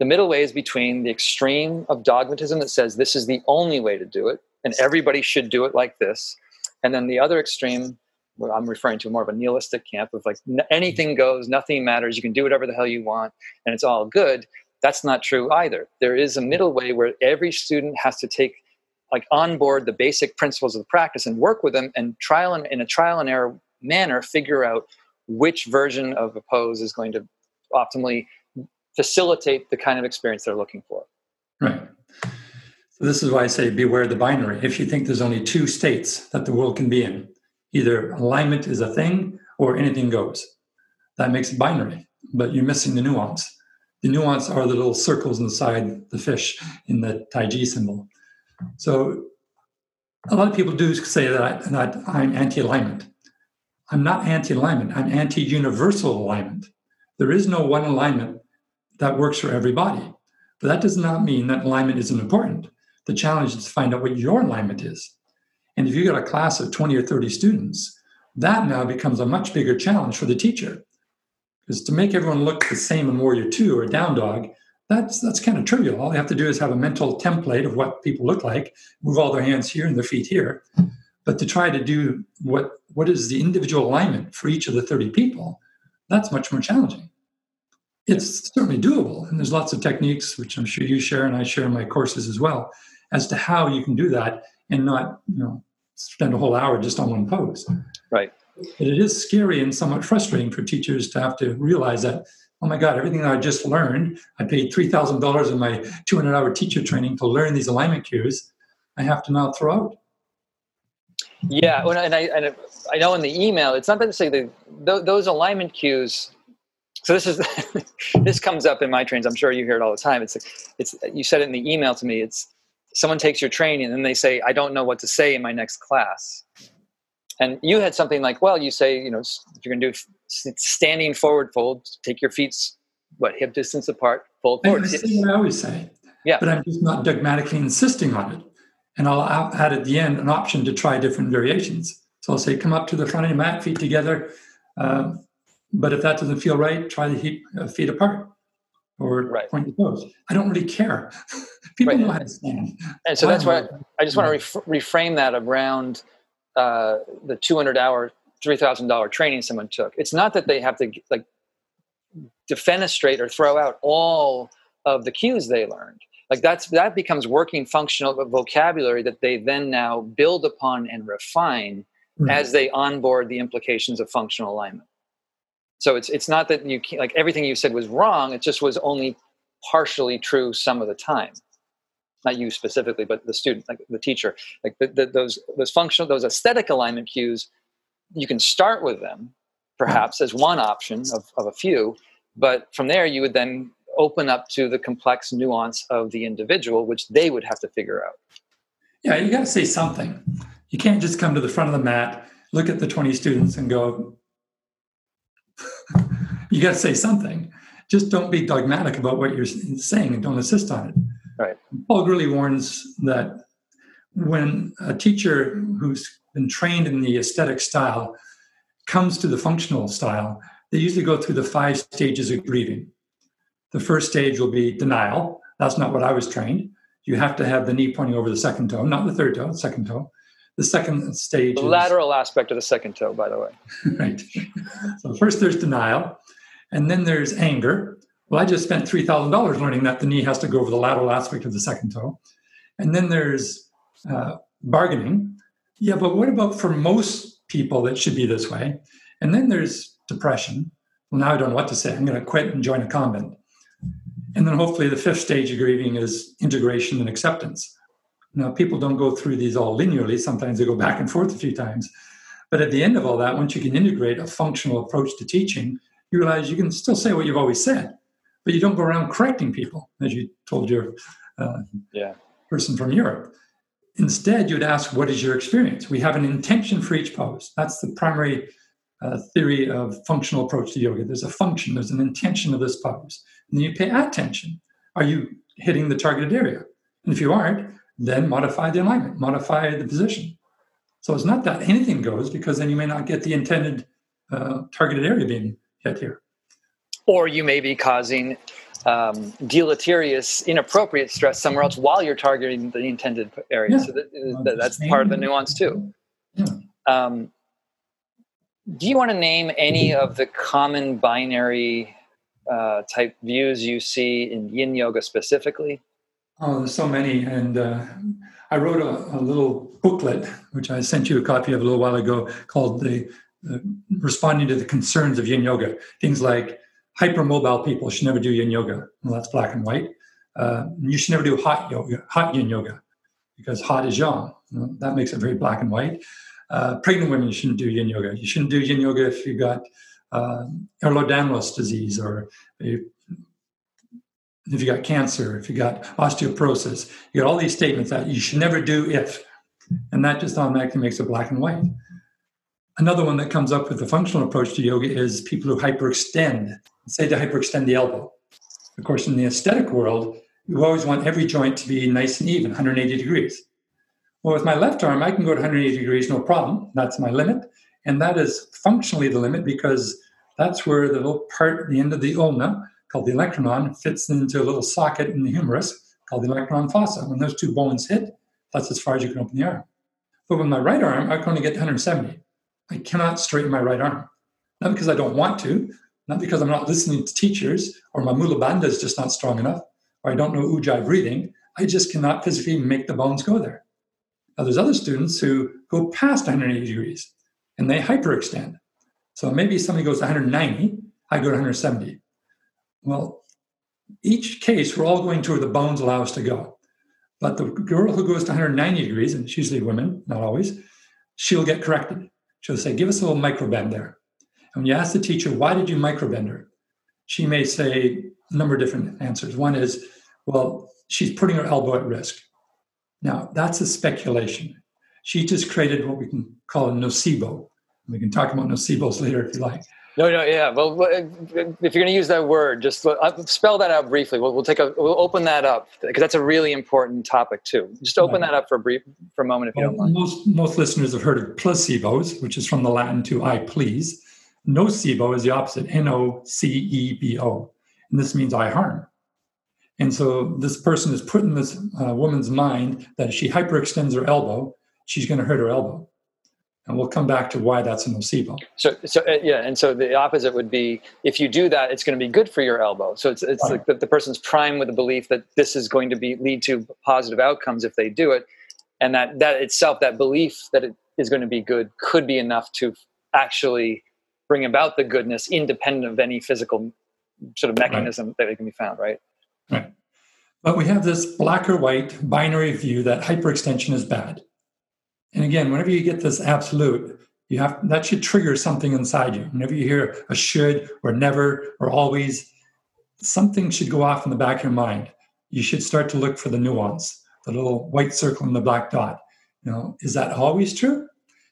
the middle way is between the extreme of dogmatism that says this is the only way to do it and everybody should do it like this, and then the other extreme, what I'm referring to more of a nihilistic camp of like anything goes, nothing matters, you can do whatever the hell you want, and it's all good. That's not true either. There is a middle way where every student has to take on board the basic principles of the practice and work with them and in a trial and error manner, figure out which version of a pose is going to optimally facilitate the kind of experience they're looking for. Right. So this is why I say beware the binary. If you think there's only two states that the world can be in, either alignment is a thing or anything goes. That makes it binary, but you're missing the nuance. The nuance are the little circles inside the fish in the Tai Chi symbol. So a lot of people do say that I'm anti-alignment. I'm not anti-alignment. I'm anti-universal alignment. There is no one alignment that works for everybody. But that does not mean that alignment isn't important. The challenge is to find out what your alignment is. And if you've got a class of 20 or 30 students, that now becomes a much bigger challenge for the teacher. Because to make everyone look the same in Warrior 2 or Down Dog, that's kind of trivial. All you have to do is have a mental template of what people look like, move all their hands here and their feet here. But to try to do what is the individual alignment for each of the 30 people, that's much more challenging. It's certainly doable, and there's lots of techniques, which I'm sure you share and I share in my courses as well, as to how you can do that and not, spend a whole hour just on one pose. Right. But it is scary and somewhat frustrating for teachers to have to realize that, oh my God, everything I just learned, I paid $3,000 in my 200-hour teacher training to learn these alignment cues, I have to now throw out. Yeah, and I know in the email, it's not necessarily those alignment cues. So this comes up in my trains. I'm sure you hear it all the time. You said it in the email to me. It's someone takes your training and then they say, I don't know what to say in my next class. And you had something like, well, you say, if you're going to do standing forward fold, take your feet, hip distance apart, fold forward. That's what I always say. Yeah. But I'm just not dogmatically insisting on it. And I'll add at the end an option to try different variations. So I'll say, come up to the front of your mat, feet together. But if that doesn't feel right, try the feet apart or point your toes. I don't really care. People know how to stand. And so that's why I just want to reframe that around the 200-hour, $3,000 training someone took. It's not that they have to defenestrate or throw out all of the cues they learned. That becomes working functional vocabulary that they then now build upon and refine as they onboard the implications of functional alignment. So it's not that you can't, everything you said was wrong. It just was only partially true some of the time. Not you specifically, but the student, the teacher. Those functional, those aesthetic alignment cues, you can start with them, perhaps, as one option of a few. But from there, you would then open up to the complex nuance of the individual, which they would have to figure out. Yeah, you got to say something. You can't just come to the front of the mat, look at the 20 students and go... You got to say something. Just don't be dogmatic about what you're saying and don't insist on it. Right. Paul Gurley warns that when a teacher who's been trained in the aesthetic style comes to the functional style, they usually go through the 5 stages of grieving. The first stage will be denial. That's not what I was trained. You have to have the knee pointing over the second toe, not the third toe, second toe. The second stage is the lateral aspect of the second toe, by the way. Right. So first there's denial, and then there's anger. Well, I just spent $3,000 learning that the knee has to go over the lateral aspect of the second toe. And then there's bargaining. Yeah, but what about for most people that should be this way? And then there's depression. Well, now I don't know what to say. I'm going to quit and join a convent. And then hopefully the 5th stage of grieving is integration and acceptance. Now, people don't go through these all linearly. Sometimes they go back and forth a few times. But at the end of all that, once you can integrate a functional approach to teaching, you realize you can still say what you've always said, but you don't go around correcting people, as you told your person from Europe. Instead, you'd ask, what is your experience? We have an intention for each pose. That's the primary theory of functional approach to yoga. There's a function. There's an intention of this pose. And then you pay attention. Are you hitting the targeted area? And if you aren't, then modify the alignment, modify the position. So it's not that anything goes, because then you may not get the intended targeted area being hit here. Or you may be causing deleterious, inappropriate stress somewhere else while you're targeting the intended area. Yeah. So that's part of the nuance too. Yeah. Do you want to name any of the common binary type views you see in yin yoga specifically? Oh, there's so many. And I wrote a little booklet, which I sent you a copy of a little while ago, called Responding to the Concerns of Yin Yoga. Things like hypermobile people should never do yin yoga. Well, that's black and white. You should never do hot yin yoga, because hot is yang. That makes it very black and white. Pregnant women shouldn't do yin yoga. You shouldn't do yin yoga if you've got Ehlers-Danlos disease, or if you got cancer, if you got osteoporosis. You got all these statements that you should never do if, and that just automatically makes it black and white. Another one that comes up with the functional approach to yoga is people who hyperextend, say to hyperextend the elbow. Of course, in the aesthetic world, you always want every joint to be nice and even, 180 degrees. Well, with my left arm, I can go to 180 degrees, no problem. That's my limit. And that is functionally the limit, because that's where the little part, the end of the ulna, called the olecranon, fits into a little socket in the humerus called the olecranon fossa. When those two bones hit, that's as far as you can open the arm. But with my right arm, I can only get 170. I cannot straighten my right arm. Not because I don't want to, not because I'm not listening to teachers, or my mula bandha is just not strong enough, or I don't know ujjayi breathing. I just cannot physically make the bones go there. Now, there's other students who go past 180 degrees, and they hyperextend. So maybe somebody goes to 190, I go to 170. Well, each case, we're all going to where the bones allow us to go. But the girl who goes to 190 degrees, and it's usually women, not always, she'll get corrected. She'll say, give us a little microbend there. And when you ask the teacher, why did you microbend her? She may say a number of different answers. One is, well, she's putting her elbow at risk. Now, that's a speculation. She just created what we can call a nocebo. We can talk about nocebos later if you like. No, yeah. Well, if you're going to use that word, just spell that out briefly. We'll open that up, because that's a really important topic too. Just open that up for a moment, if you don't mind. Most listeners have heard of placebos, which is from the Latin to I please. Nocebo is the opposite, N-O-C-E-B-O. And this means I harm. And so this person is put in this woman's mind that if she hyperextends her elbow, she's going to hurt her elbow. And we'll come back to why that's a nocebo. So the opposite would be, if you do that, it's going to be good for your elbow. So it's right. Like the person's primed with the belief that this is going to lead to positive outcomes if they do it. And that itself, that belief that it is going to be good, could be enough to actually bring about the goodness independent of any physical sort of mechanism that it can be found, right? Right. But we have this black or white binary view that hyperextension is bad. And again, whenever you get this absolute, that should trigger something inside you. Whenever you hear a should or never or always, something should go off in the back of your mind. You should start to look for the nuance, the little white circle and the black dot. You know, is that always true?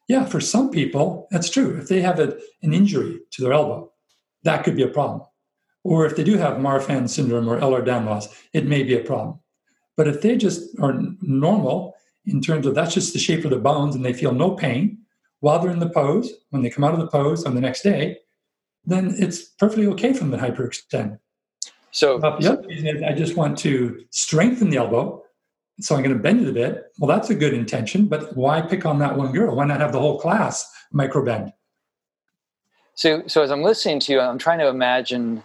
Yeah, for some people, that's true. If they have an injury to their elbow, that could be a problem. Or if they do have Marfan syndrome or Ehlers-Danlos, it may be a problem. But if they just are normal, in terms of that's just the shape of the bones and they feel no pain while they're in the pose, when they come out of the pose on the next day, then it's perfectly okay for them to hyperextend. So the other reason is I just want to strengthen the elbow, so I'm going to bend it a bit. Well, that's a good intention, but why pick on that one girl? Why not have the whole class microbend? So as I'm listening to you, I'm trying to imagine,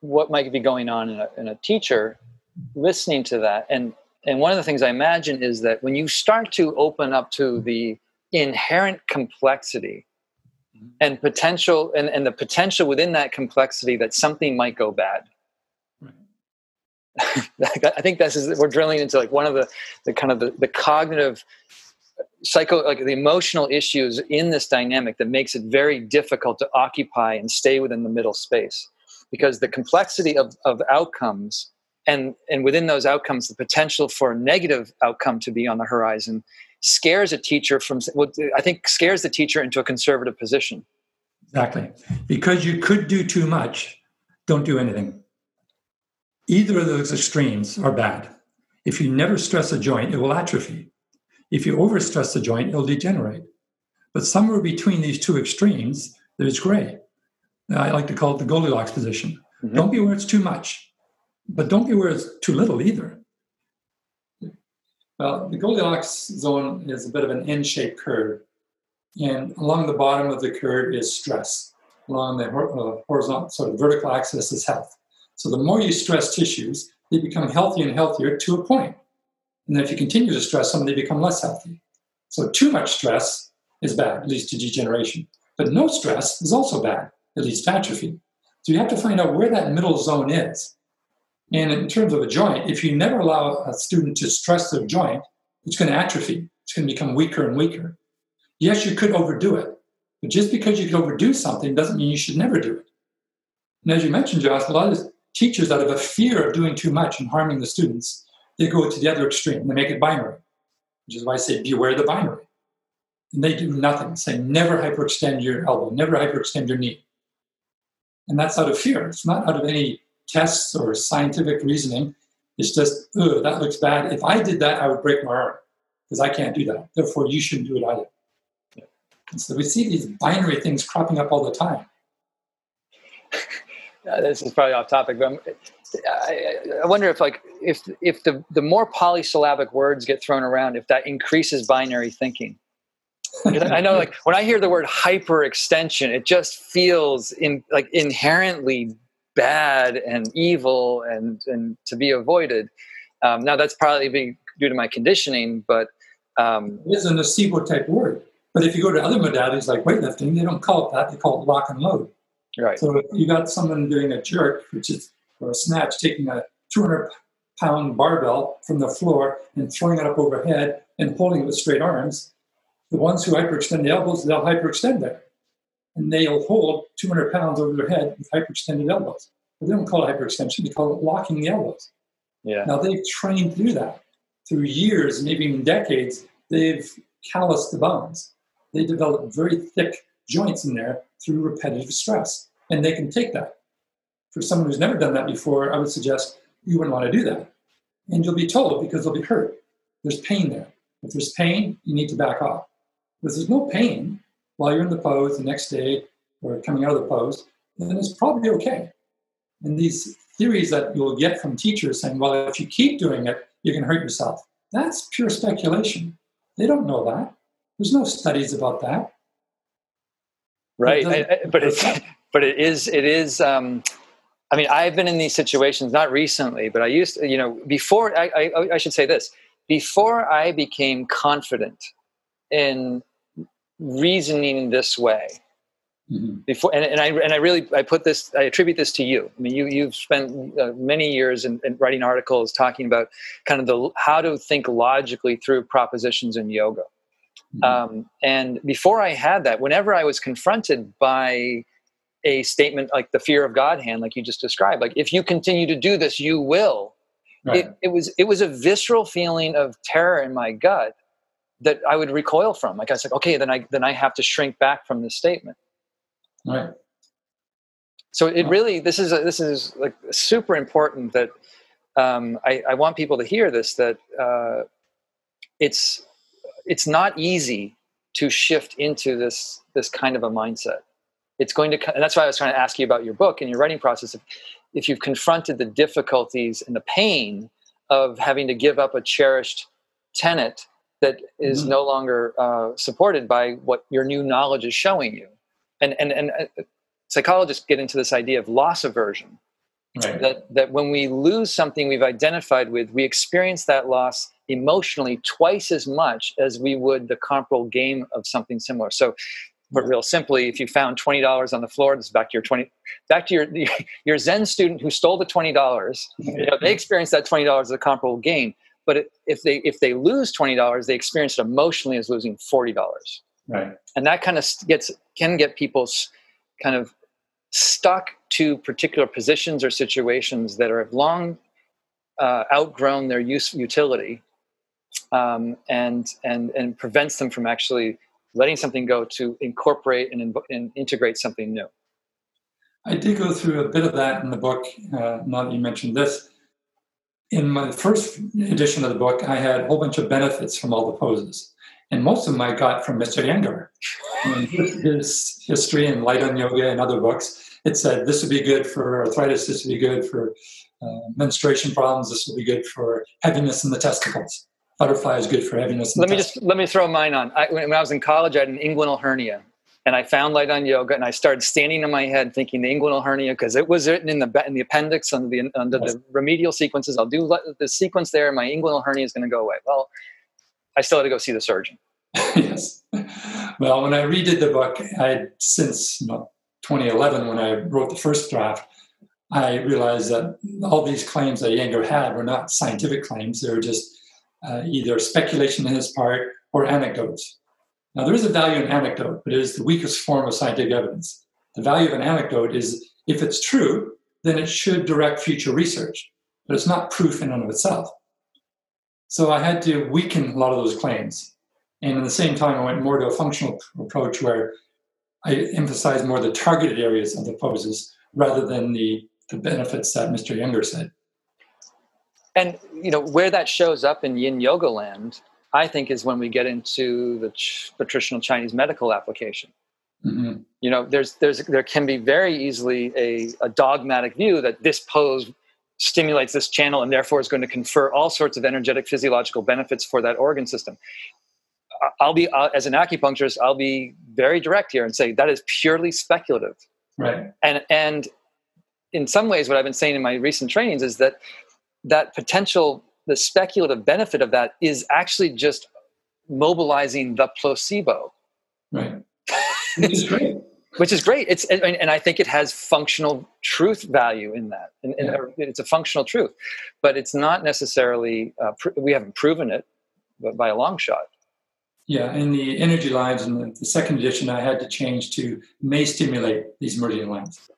what might be going on in a teacher listening to that. And one of the things I imagine is that when you start to open up to the inherent complexity and potential, and the potential within that complexity that something might go bad. Right. I think we're drilling into like one of the kind of the cognitive the emotional issues in this dynamic that makes it very difficult to occupy and stay within the middle space, because the complexity of outcomes, and within those outcomes, the potential for a negative outcome to be on the horizon scares a teacher scares the teacher into a conservative position. Exactly. Because you could do too much, don't do anything. Either of those extremes are bad. If you never stress a joint, it will atrophy. If you overstress the joint, it'll degenerate. But somewhere between these two extremes, there's gray. I like to call it the Goldilocks position. Mm-hmm. Don't be where it's too much. But don't be where it's too little either. Well, the Goldilocks zone is a bit of an N-shaped curve. And along the bottom of the curve is stress. Along the horizontal, sort of vertical axis is health. So the more you stress tissues, they become healthier and healthier to a point. And then if you continue to stress them, they become less healthy. So too much stress is bad, leads to degeneration. But no stress is also bad. that leads to atrophy. So you have to find out where that middle zone is. And in terms of a joint, if you never allow a student to stress their joint, it's going to atrophy. It's going to become weaker and weaker. Yes, you could overdo it. But just because you could overdo something doesn't mean you should never do it. And as you mentioned, Josh, a lot of teachers, out of a fear of doing too much and harming the students, they go to the other extreme. They make it binary, which is why I say beware the binary. And they do nothing. Say never hyperextend your elbow, never hyperextend your knee. And that's out of fear. It's not out of any tests or scientific reasoning. It's just, oh, that looks bad. If I did that, I would break my arm because I can't do that. Therefore, you shouldn't do it either. Yeah. And so we see these binary things cropping up all the time. This is probably off topic, but I wonder if, like, if the more polysyllabic words get thrown around, if that increases binary thinking. I know, like, when I hear the word hyperextension, it just feels inherently bad and evil and to be avoided. Now, that's probably due to my conditioning, but... It is a nocebo-type word. But if you go to other modalities like weightlifting, they don't call it that. They call it lock and load. Right. So if you got someone doing a jerk, which is, or a snatch, taking a 200-pound barbell from the floor and throwing it up overhead and holding it with straight arms, the ones who hyperextend the elbows, they'll hyperextend there. And they'll hold 200 pounds over their head with hyperextended elbows. But they don't call it hyperextension, they call it locking the elbows. Yeah. Now, they've trained through that. Through years, maybe even decades, they've calloused the bones. They develop very thick joints in there through repetitive stress. And they can take that. For someone who's never done that before, I would suggest you wouldn't want to do that. And you'll be told because they'll be hurt. There's pain there. If there's pain, you need to back off. If there's no pain while you're in the pose the next day or coming out of the pose, then it's probably okay. And these theories that you'll get from teachers saying, well, if you keep doing it, you can hurt yourself. That's pure speculation. They don't know that. There's no studies about that. Right. But I've been in these situations, not recently, but I used to, before, I should say this, before I became confident in reasoning this way, mm-hmm. before, I attribute this to you. I mean, you've spent many years in writing articles talking about kind of how to think logically through propositions in yoga. And before I had that, whenever I was confronted by a statement like the fear of God hand, like you just described, like if you continue to do this, you will, right. It was a visceral feeling of terror in my gut that I would recoil from. Like I was like, okay, then I have to shrink back from this statement. Right. So it really, this is like super important that, I want people to hear this, that, it's not easy to shift into this kind of a mindset. It's going to, and that's why I was trying to ask you about your book and your writing process. If you've confronted the difficulties and the pain of having to give up a cherished tenet that is mm-hmm. no longer supported by what your new knowledge is showing you, and psychologists get into this idea of loss aversion. Right. That when we lose something we've identified with, we experience that loss emotionally twice as much as we would the comparable gain of something similar. So, but real simply, if you found $20 on the floor, this is back to your Zen student who stole the $20. They experienced that $20 as a comparable gain. But if they lose $20, they experience it emotionally as losing $40. Right. And that kind of can get people kind of stuck to particular positions or situations that have long outgrown their utility, and prevents them from actually letting something go to incorporate and integrate something new. I did go through a bit of that in the book. Now that you mentioned this, in my first edition of the book, I had a whole bunch of benefits from all the poses. And most of them I got from Mr. Iyengar. His history and Light on Yoga and other books, it said this would be good for arthritis, this would be good for menstruation problems, this would be good for heaviness in the testicles. Butterfly is good for heaviness in the testicles. Let me throw mine on. When I was in college, I had an inguinal hernia. And I found Light on Yoga, and I started standing on my head thinking the inguinal hernia, because it was written in the appendix under the remedial sequences. I'll do the sequence there, and my inguinal hernia is going to go away. Well, I still had to go see the surgeon. Yes. Well, when I redid the book, I had since 2011, when I wrote the first draft, I realized that all these claims that Iyengar had were not scientific claims. They were just either speculation on his part or anecdotes. Now, there is a value in anecdote, but it is the weakest form of scientific evidence. The value of an anecdote is, if it's true, then it should direct future research, but it's not proof in and of itself. So I had to weaken a lot of those claims. And at the same time, I went more to a functional approach where I emphasized more the targeted areas of the poses rather than the benefits that Mr. Iyengar said. And, you know, where that shows up in Yin Yoga land, I think, is when we get into the traditional Chinese medical application. Mm-hmm. You know, there can be very easily a dogmatic view that this pose stimulates this channel and therefore is going to confer all sorts of energetic physiological benefits for that organ system. I'll be, as an acupuncturist, I'll be very direct here and say that is purely speculative. Right. And in some ways, what I've been saying in my recent trainings is that that potential, the speculative benefit of that is actually just mobilizing the placebo. Right. Which is great. And I think it has functional truth value in that. It's a functional truth, but it's not necessarily, we haven't proven it but by a long shot. Yeah, in the energy lines, in the second edition, I had to change to may stimulate these meridian lines.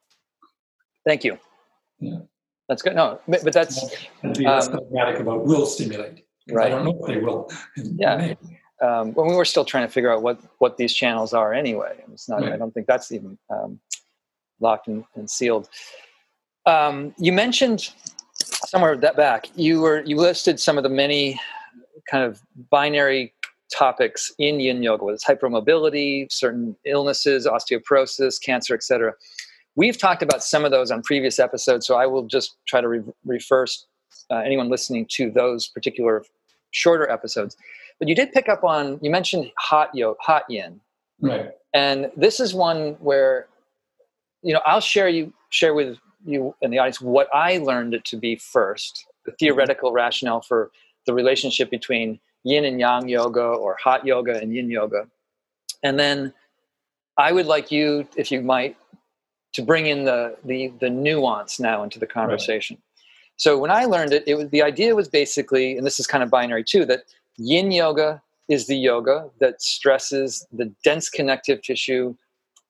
Thank you. Yeah. That's good. No, but that's... And to be less dogmatic about will stimulate. Right. I don't know if they will. Yeah. When we were still trying to figure out what these channels are anyway. It's not. Right. I don't think that's even locked and sealed. You mentioned somewhere that back, you listed some of the many kind of binary topics in Yin Yoga, whether it's hypermobility, certain illnesses, osteoporosis, cancer, etc. We've talked about some of those on previous episodes, so I will just try to refer anyone listening to those particular shorter episodes. But you did pick up on, you mentioned hot yin. Right. And this is one where, you know, I'll share with you and the audience what I learned it to be first, the theoretical rationale for the relationship between yin and yang yoga, or hot yoga and yin yoga. And then I would like you, if you might, to bring in the nuance now into the conversation. Right. So when I learned it, the idea was basically, and this is kind of binary too, that yin yoga is the yoga that stresses the dense connective tissue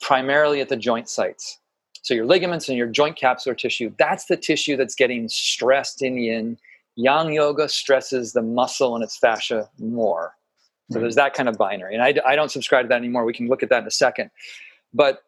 primarily at the joint sites. So your ligaments and your joint capsular tissue, that's the tissue that's getting stressed in yin. Yang yoga stresses the muscle and its fascia more. So There's that kind of binary. And I don't subscribe to that anymore. We can look at that in a second. But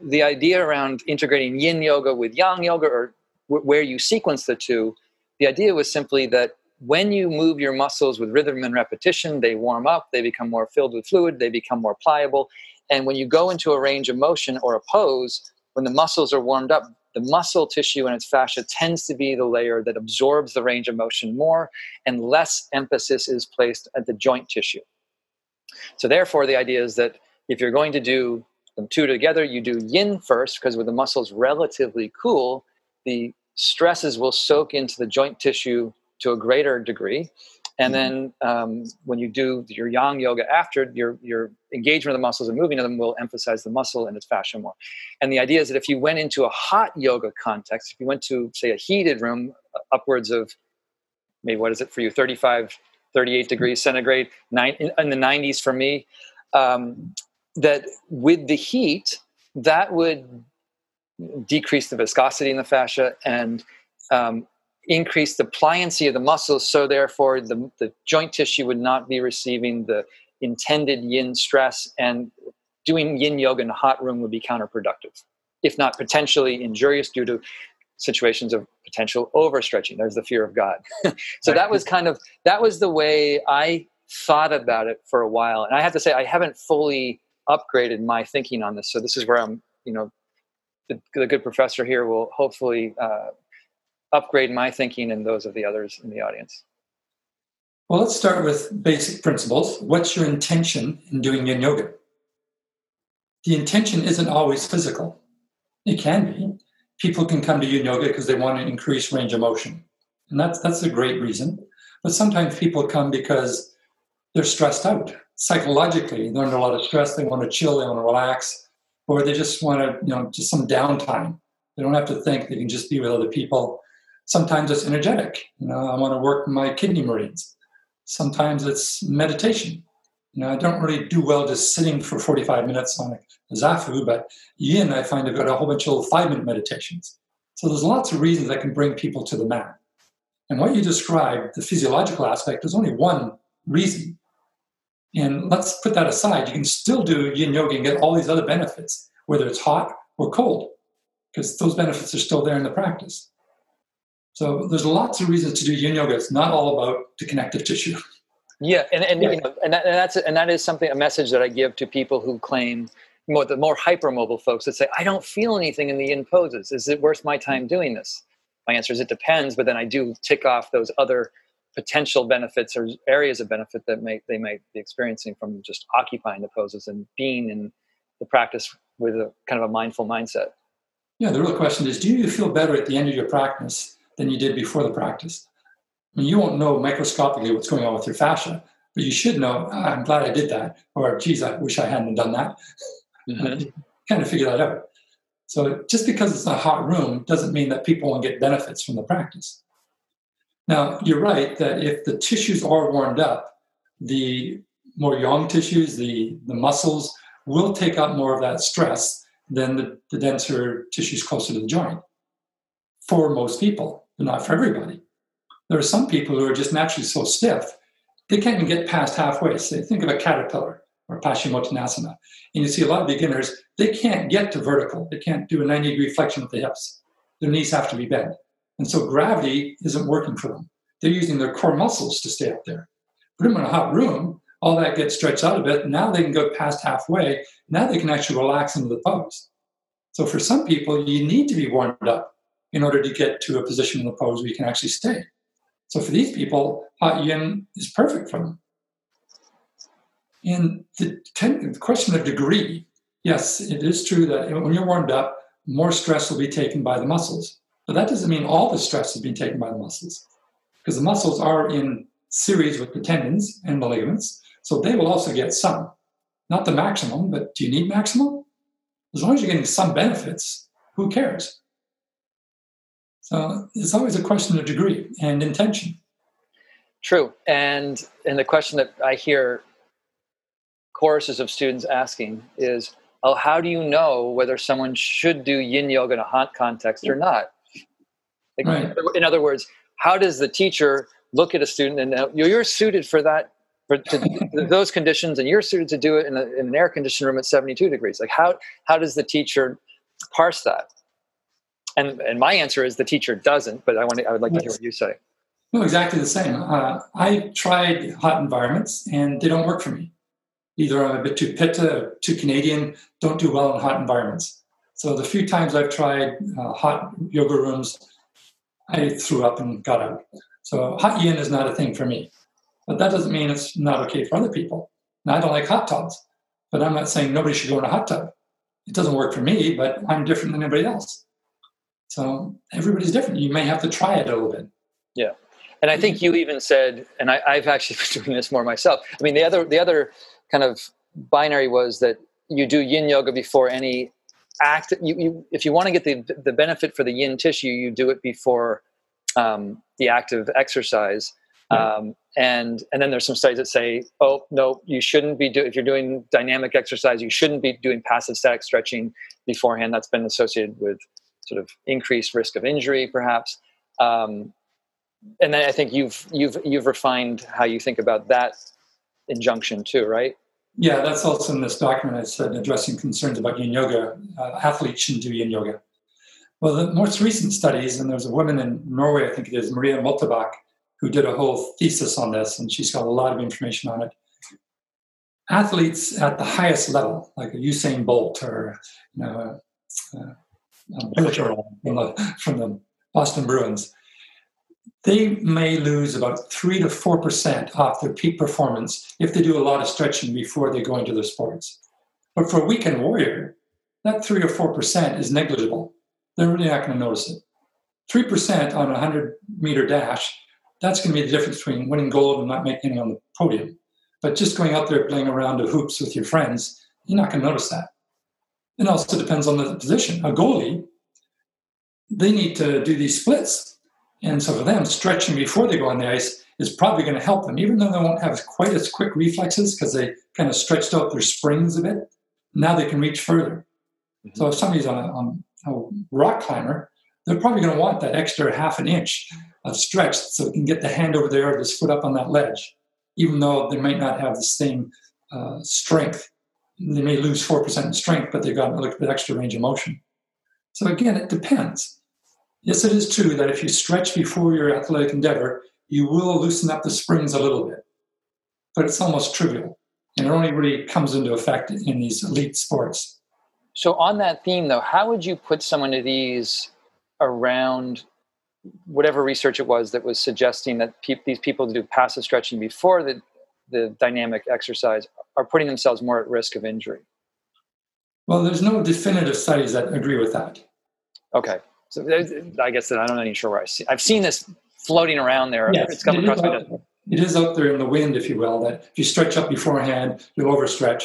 the idea around integrating yin yoga with yang yoga, or where you sequence the two, the idea was simply that when you move your muscles with rhythm and repetition, they warm up, they become more filled with fluid, they become more pliable. And when you go into a range of motion or a pose, when the muscles are warmed up, the muscle tissue and its fascia tends to be the layer that absorbs the range of motion more, and less emphasis is placed at the joint tissue. So therefore, the idea is that if you're going to do them two together, you do yin first, because with the muscles relatively cool, the stresses will soak into the joint tissue to a greater degree. And then when you do your yang yoga after, your engagement of the muscles and moving of them will emphasize the muscle and its fascia more. And the idea is that if you went into a hot yoga context, if you went to, say, a heated room, upwards of, maybe what is it for you, 35, 38 degrees centigrade, in the 90s for me, that with the heat, that would decrease the viscosity in the fascia and increase the pliancy of the muscles, so therefore the joint tissue would not be receiving the intended yin stress, and doing yin yoga in a hot room would be counterproductive, if not potentially injurious due to situations of potential overstretching. There's the fear of God. So that was the way I thought about it for a while. And I have to say, I haven't fully upgraded my thinking on this. So this is where I'm, you know, the good professor here will hopefully upgrade my thinking and those of the others in the audience. Well, let's start with basic principles. What's your intention in doing yin yoga? The intention isn't always physical. It can be. People can come to yin yoga because they want to increase range of motion. And that's a great reason. But sometimes people come because they're stressed out. Psychologically, they're under a lot of stress. They want to chill. They want to relax. or they just want to, you know, just some downtime. They don't have to think. They can just be with other people. Sometimes it's energetic. You know, I want to work my kidney meridians. Sometimes it's meditation. You know, I don't really do well just sitting for 45 minutes on a zafu, but yin, I find I've got a whole bunch of little 5-minute meditations. So there's lots of reasons that can bring people to the mat. And what you described, the physiological aspect, is only one reason. And let's put that aside. You can still do yin yoga and get all these other benefits, whether it's hot or cold, because those benefits are still there in the practice. So there's lots of reasons to do yin yoga. It's not all about the connective tissue. Yeah, and you know, that is something, a message that I give to people who claim, the more hypermobile folks that say, I don't feel anything in the yin poses. Is it worth my time doing this? My answer is it depends, but then I do tick off those other potential benefits or areas of benefit that they might be experiencing from just occupying the poses and being in the practice with a kind of a mindful mindset. Yeah, the real question is, do you feel better at the end of your practice than you did before the practice? I mean, you won't know microscopically what's going on with your fascia, but you should know, I'm glad I did that, or geez, I wish I hadn't done that. Mm-hmm. Kind of figure that out. So just because it's a hot room doesn't mean that people won't get benefits from the practice. Now, you're right that if the tissues are warmed up, the more yang tissues, the muscles, will take up more of that stress than the denser tissues closer to the joint. For most people, but not for everybody. There are some people who are just naturally so stiff, they can't even get past halfway. Say, think of a caterpillar or Paschimottanasana. And you see a lot of beginners, they can't get to vertical. They can't do a 90-degree flexion with the hips. Their knees have to be bent. And so gravity isn't working for them. They're using their core muscles to stay up there. Put them in a hot room, all that gets stretched out a bit. Now they can go past halfway. Now they can actually relax into the pose. So for some people, you need to be warmed up in order to get to a position in the pose where you can actually stay. So for these people, hot yin is perfect for them. And the question of degree, yes, it is true that when you're warmed up, more stress will be taken by the muscles. But that doesn't mean all the stress is being taken by the muscles, because the muscles are in series with the tendons and the ligaments, so they will also get some. Not the maximum, but do you need maximum? As long as you're getting some benefits, who cares? So it's always a question of degree and intention. True. And the question that I hear choruses of students asking is, oh, how do you know whether someone should do yin yoga in a hot context or not? Like, right. In other words, how does the teacher look at a student and you're suited for that, for those conditions, and you're suited to do it in an air-conditioned room at 72 degrees? Like, how does the teacher parse that? And my answer is the teacher doesn't, but I would like to hear what you say. No, exactly the same. I tried hot environments, and they don't work for me. Either I'm a bit too pitta or too Canadian, don't do well in hot environments. So the few times I've tried hot yoga rooms, I threw up and got out. So hot yin is not a thing for me. But that doesn't mean it's not okay for other people. Now, I don't like hot tubs, but I'm not saying nobody should go in a hot tub. It doesn't work for me, but I'm different than anybody else. So everybody's different. You may have to try it a little bit. Yeah. And I think you even said, and I've actually been doing this more myself. I mean, the other kind of binary was that you do yin yoga before any act. You if you want to get the benefit for the yin tissue, you do it before the active exercise. And then there's some studies that say, oh, no, you shouldn't be if you're doing dynamic exercise, you shouldn't be doing passive static stretching beforehand. That's been associated with sort of increased risk of injury, perhaps. And then I think you've refined how you think about that injunction too, right? Yeah, that's also in this document I said, addressing concerns about yin yoga. Athletes shouldn't do yin yoga. Well, the most recent studies, and there's a woman in Norway, I think it is, Maria Moltebakk, who did a whole thesis on this, and she's got a lot of information on it. Athletes at the highest level, like a Usain Bolt or, you know, from the Boston Bruins, they may lose about 3 to 4% off their peak performance if they do a lot of stretching before they go into their sports. But for a weekend warrior, that 3 or 4% is negligible. They're really not going to notice it. 3% on a 100-meter dash, that's going to be the difference between winning gold and not making it on the podium. But just going out there playing a round of hoops with your friends, you're not going to notice that. It also depends on the position. A goalie, they need to do these splits. And so for them, stretching before they go on the ice is probably going to help them, even though they won't have quite as quick reflexes because they kind of stretched out their springs a bit. Now they can reach further. Mm-hmm. So if somebody's on a rock climber, they're probably going to want that extra half an inch of stretch so they can get the hand over there or this foot up on that ledge, even though they might not have the same strength. They may lose 4% in strength, but they've got a little bit extra range of motion. So again, it depends. Yes, it is true that if you stretch before your athletic endeavor, you will loosen up the springs a little bit, but it's almost trivial. And it only really comes into effect in these elite sports. So on that theme, though, how would you put someone at ease around whatever research it was that was suggesting that these people who do passive stretching before the dynamic exercise are putting themselves more at risk of injury? Well, there's no definitive studies that agree with that. Okay. So I guess that I'm not even sure where I see. I've seen this floating around there. Yes, it's come across it is out there in the wind, if you will, that if you stretch up beforehand, you'll overstretch.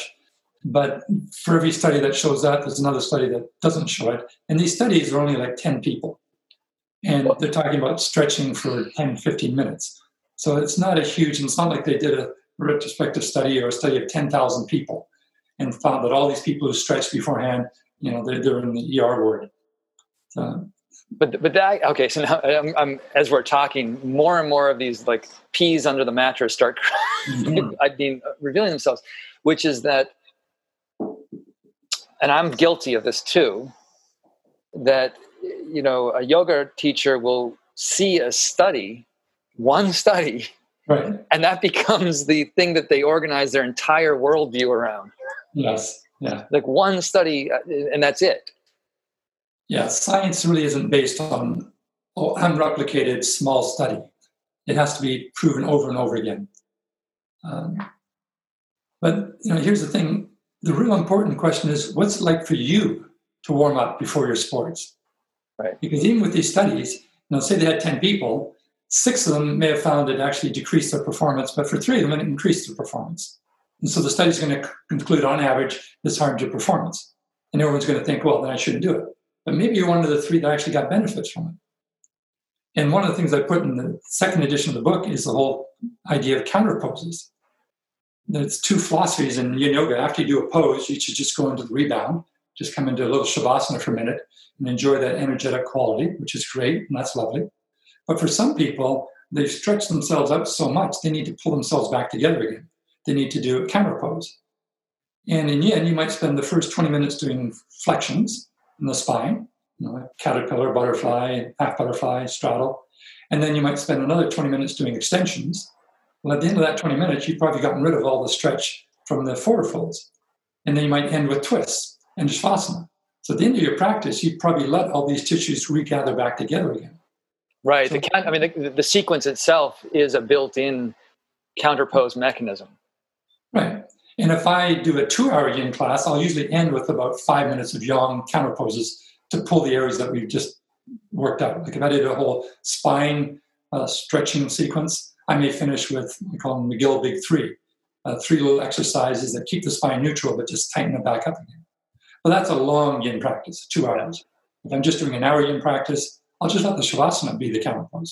But for every study that shows that, there's another study that doesn't show it. And these studies are only like 10 people. And they're talking about stretching for 10, 15 minutes. So it's not a huge, and it's not like they did a retrospective study or a study of 10,000 people and found that all these people who stretched beforehand, you know, they're in the ER ward. So. But that, okay, so now I'm, as we're talking, more and more of these like peas under the mattress start revealing themselves, which is that, and I'm guilty of this too, that, you know, a yoga teacher will see a study, one study, right, and that becomes the thing that they organize their entire worldview around. Yes. Yeah. Like one study, and that's it. Yeah, science really isn't based on unreplicated small study. It has to be proven over and over again. But you know, here's the thing. The real important question is, what's it like for you to warm up before your sports? Right. Because even with these studies, you know, say they had 10 people, 6 of them may have found it actually decreased their performance, but for 3 of them, it increased their performance. And so the study's going to conclude, on average, this harmed your performance. And everyone's going to think, well, then I shouldn't do it. But maybe you're one of the 3 that actually got benefits from it. And one of the things I put in the second edition of the book is the whole idea of counter poses. There's 2 philosophies in yin yoga. After you do a pose, you should just go into the rebound, just come into a little shavasana for a minute and enjoy that energetic quality, which is great, and that's lovely. But for some people, they've stretched themselves up so much, they need to pull themselves back together again. They need to do a counter pose. And in yin, you might spend the first 20 minutes doing flexions in the spine, you know, caterpillar, butterfly, half butterfly, straddle. And then you might spend another 20 minutes doing extensions. Well, at the end of that 20 minutes, you've probably gotten rid of all the stretch from the forward folds. And then you might end with twists and shavasana. So at the end of your practice, you've probably let all these tissues regather back together again. Right. So, the sequence itself is a built-in counterpose mechanism. Right. And if I do a 2-hour yin class, I'll usually end with about 5 minutes of yang counterposes to pull the areas that we've just worked out. Like if I did a whole spine stretching sequence, I may finish with, we call them McGill Big 3, 3 little exercises that keep the spine neutral but just tighten it back up again. But that's a long yin practice, 2 hours. If I'm just doing an hour yin practice, I'll just let the shavasana be the counterpose.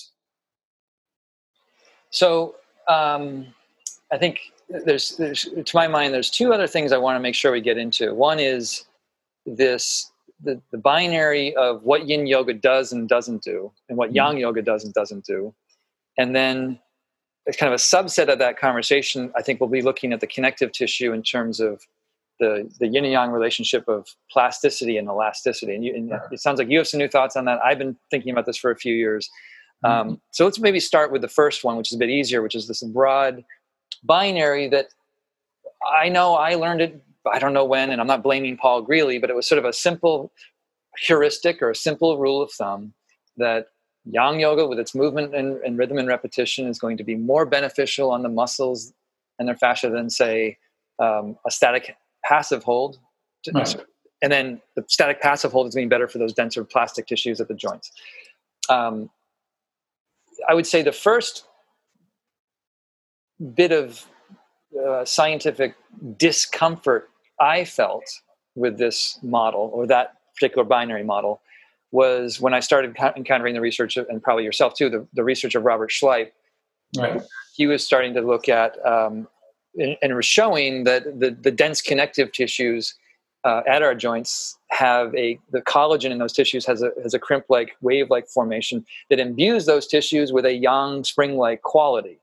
So I think... There's, to my mind, there's 2 other things I want to make sure we get into. One is this, the binary of what yin yoga does and doesn't do, and what yang yoga does and doesn't do. And then it's kind of a subset of that conversation. I think we'll be looking at the connective tissue in terms of the yin and yang relationship of plasticity and elasticity. And it sounds like you have some new thoughts on that. I've been thinking about this for a few years. So let's maybe start with the first one, which is a bit easier, which is this broad binary that I know I learned it, I don't know when, and I'm not blaming Paul Greeley, but it was sort of a simple heuristic or a simple rule of thumb that yang yoga with its movement and rhythm and repetition is going to be more beneficial on the muscles and their fascia than, say, a static passive hold. Right. And then the static passive hold is being better for those denser plastic tissues at the joints. I would say the first bit of scientific discomfort I felt with this model, or that particular binary model, was when I started encountering the research of, and probably yourself too, the research of Robert Schleip. Right. He was starting to look at and was showing that the dense connective tissues at our joints have the collagen in those tissues has a crimp-like, wave-like formation that imbues those tissues with a yang spring-like quality.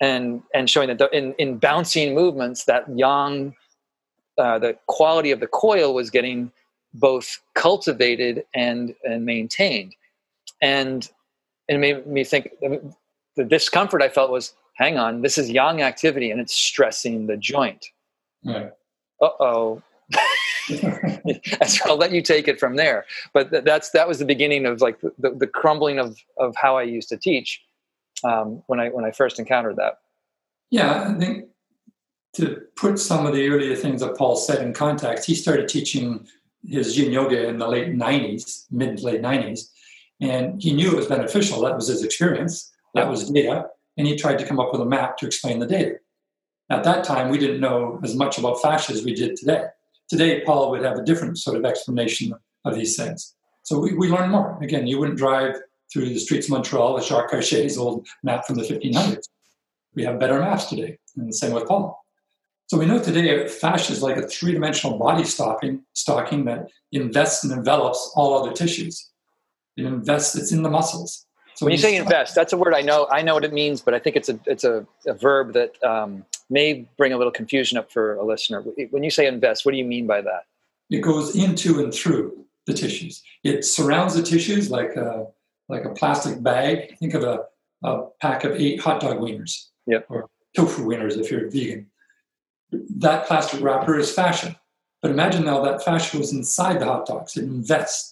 And showing that in bouncing movements, that yang, the quality of the coil was getting both cultivated and maintained. And it made me think, the discomfort I felt was, hang on, this is yang activity and it's stressing the joint. Yeah. Uh-oh. So I'll let you take it from there. But that was the beginning of like the crumbling of how I used to teach when I first encountered that. Yeah, I think to put some of the earlier things that Paul said in context, he started teaching his yin yoga in the mid to late 90s. And he knew it was beneficial. That was his experience. That was data. And he tried to come up with a map to explain the data. At that time, we didn't know as much about fascia as we did today. Today, Paul would have a different sort of explanation of these things. So we learn more. Again, you wouldn't drive through the streets of Montreal with Jacques Cartier's old map from the 1500s. We have better maps today, and the same with Paul. So we know today fascia is like a three-dimensional body stocking that invests and envelops all other tissues. It invests, it's in the muscles. So when you say invest, that's a word I know what it means, but I think it's a verb that may bring a little confusion up for a listener. When you say invest, what do you mean by that? It goes into and through the tissues. It surrounds the tissues like a plastic bag. Think of a pack of 8 hot dog wieners, yep, or tofu wieners if you're vegan. That plastic wrapper is fascia. But imagine now that fascia was inside the hot dogs. It invests.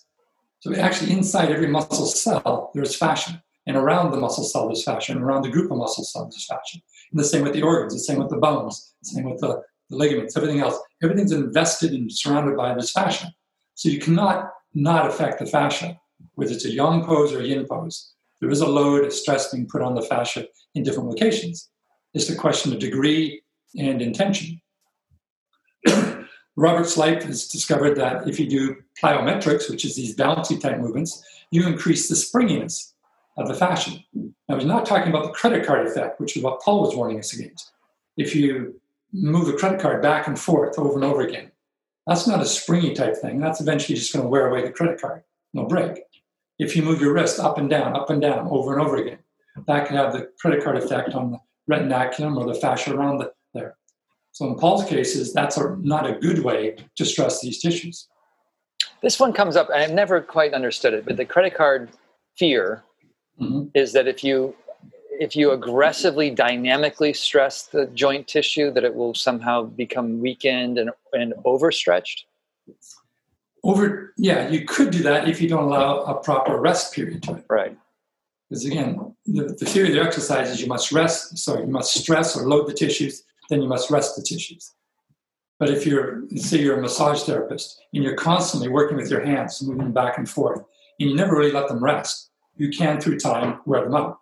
So actually inside every muscle cell, there's fascia. And around the muscle cell, there's fascia. And around the group of muscle cells, there's fascia. And the same with the organs, the same with the bones, the same with the ligaments, everything else. Everything's invested and surrounded by this fascia. So you cannot not affect the fascia, whether it's a yang pose or a yin pose. There is a load of stress being put on the fascia in different locations. It's a question of degree and intention. Robert Schleip has discovered that if you do plyometrics, which is these bouncy type movements, you increase the springiness of the fascia. Now, he's not talking about the credit card effect, which is what Paul was warning us against. If you move a credit card back and forth over and over again, that's not a springy type thing. That's eventually just going to wear away the credit card. No break. If you move your wrist up and down, over and over again, that can have the credit card effect on the retinaculum or the fascia around there. So in Paul's cases, that's not a good way to stress these tissues. This one comes up, and I've never quite understood it, but the credit card fear is that if you aggressively, dynamically stress the joint tissue, that it will somehow become weakened and overstretched? Yeah, you could do that if you don't allow a proper rest period to it. Right. Because again, the theory of the exercise is you must stress or load the tissues, then you must rest the tissues. But if say you're a massage therapist and you're constantly working with your hands, moving them back and forth, and you never really let them rest, you can, through time, wear them out.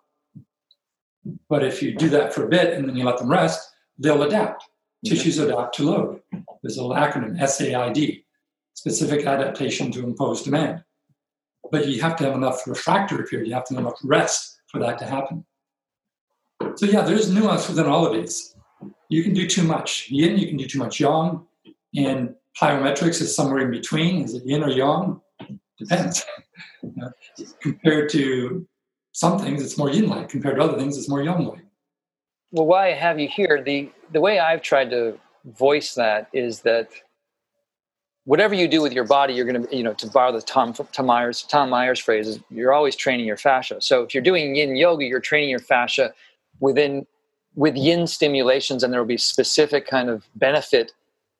But if you do that for a bit and then you let them rest, they'll adapt. Tissues adapt to load. There's a little acronym, SAID, specific adaptation to imposed demand. But you have to have enough refractory period. You have to have enough rest for that to happen. So yeah, there's nuance within all of these. You can do too much yin, you can do too much yang, and plyometrics is somewhere in between. Is it yin or yang? Depends. Compared to some things, it's more yin-like. Compared to other things, it's more yang-like. Well, why I have you here, the way I've tried to voice that is that whatever you do with your body, you're going to, to borrow the Tom Myers phrase, you're always training your fascia. So if you're doing yin yoga, you're training your fascia with yin stimulations, and there will be specific kind of benefit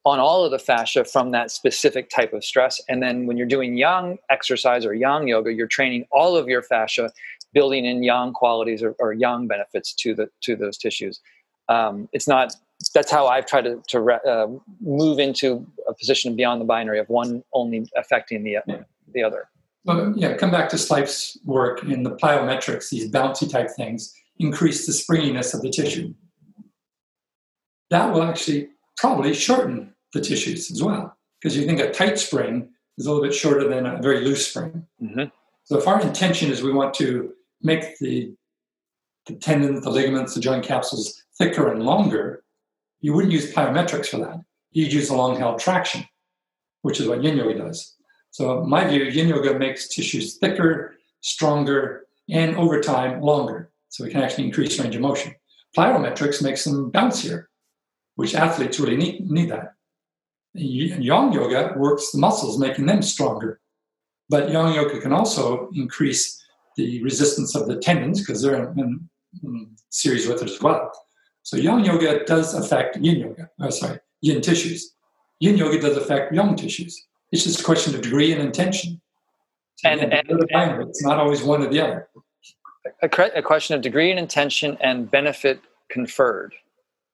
on all of the fascia from that specific type of stress. And then when you're doing yang exercise or yang yoga, you're training all of your fascia, building in yang qualities or yang benefits to those tissues. That's how I've tried to move into a position beyond the binary of one only affecting the other. Well, yeah, come back to Schleip's work in the plyometrics, these bouncy type things, increase the springiness of the tissue. That will actually probably shorten the tissues as well. because you think a tight spring is a little bit shorter than a very loose spring. Mm-hmm. So if our intention is we want to make the tendons, the ligaments, the joint capsules thicker and longer, you wouldn't use plyometrics for that. You'd use a long-held traction, which is what yin yoga does. So in my view, yin yoga makes tissues thicker, stronger, and over time, longer. So we can actually increase range of motion. Plyometrics makes them bouncier, which athletes really need that. Yang yoga works the muscles, making them stronger. But yang yoga can also increase the resistance of the tendons because they're in series with it as well. So yang yoga does affect yin tissues. Yin yoga does affect yang tissues. It's just a question of degree and intention. And it's not always one or the other. A question of degree and intention and benefit conferred,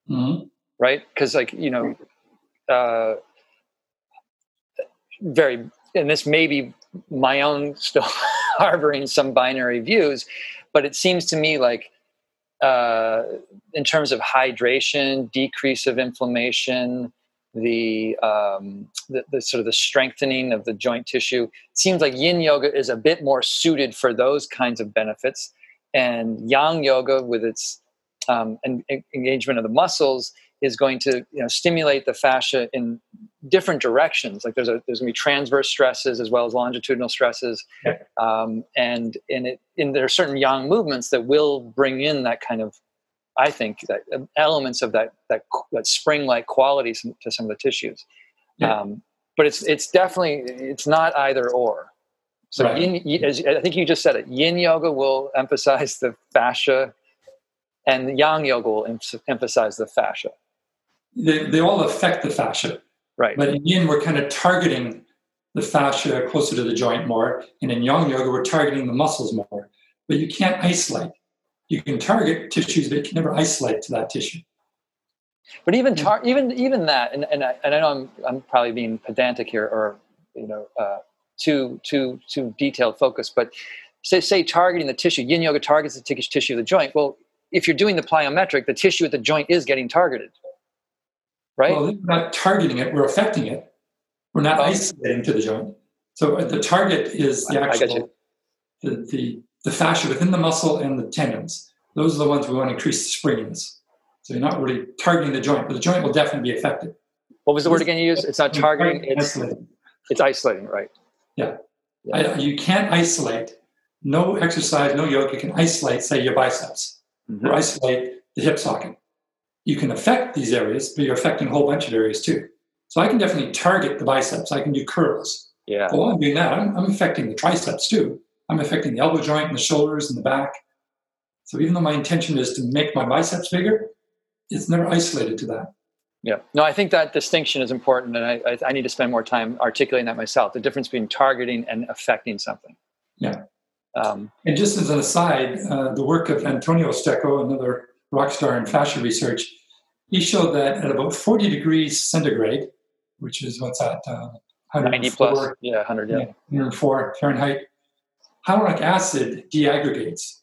mm-hmm. right? Because, and this may be my own still harboring some binary views, but it seems to me like in terms of hydration, decrease of inflammation, the sort of the strengthening of the joint tissue, it seems like yin yoga is a bit more suited for those kinds of benefits, and yang yoga with its engagement of the muscles is going to stimulate the fascia in different directions. Like there's going to be transverse stresses as well as longitudinal stresses, yeah. And there are certain yang movements that will bring in that kind of, I think, that elements of that spring-like quality to some of the tissues, yeah. But it's definitely it's not either or. So right. I think you just said it. Yin yoga will emphasize the fascia, and the yang yoga will emphasize the fascia. They all affect the fascia, right? But in yin, we're kind of targeting the fascia closer to the joint more, and in yang yoga, we're targeting the muscles more. But you can't isolate. You can target tissues, but you can never isolate to that tissue. But even that, and I know I'm probably being pedantic here, or too detailed focused. But say targeting the tissue, yin yoga targets the tissue of the joint. Well, if you're doing the plyometric, the tissue at the joint is getting targeted, right? Well, we're not targeting it; we're affecting it. We're not isolating to the joint. So the target is the actual the fascia within the muscle and the tendons. Those are the ones we want to increase the springiness. So you're not really targeting the joint, but the joint will definitely be affected. What was the word again you used? It's not targeting, it's isolating, right? Yeah. You can't isolate. No exercise, no yoga can isolate, say, your biceps mm-hmm. or isolate the hip socket. You can affect these areas, but you're affecting a whole bunch of areas too. So I can definitely target the biceps. I can do curls. Yeah. But while I'm doing that, I'm affecting the triceps too. I'm affecting the elbow joint and the shoulders and the back. So even though my intention is to make my biceps bigger, it's never isolated to that. Yeah. No, I think that distinction is important, and I need to spend more time articulating that myself, the difference between targeting and affecting something. Yeah. And just as an aside, the work of Antonio Stecco, another rock star in fascia research, he showed that at about 40 degrees centigrade, which is what's that? 90 plus. Yeah, 100. Yeah. 104 Fahrenheit. Hyaluronic acid deaggregates.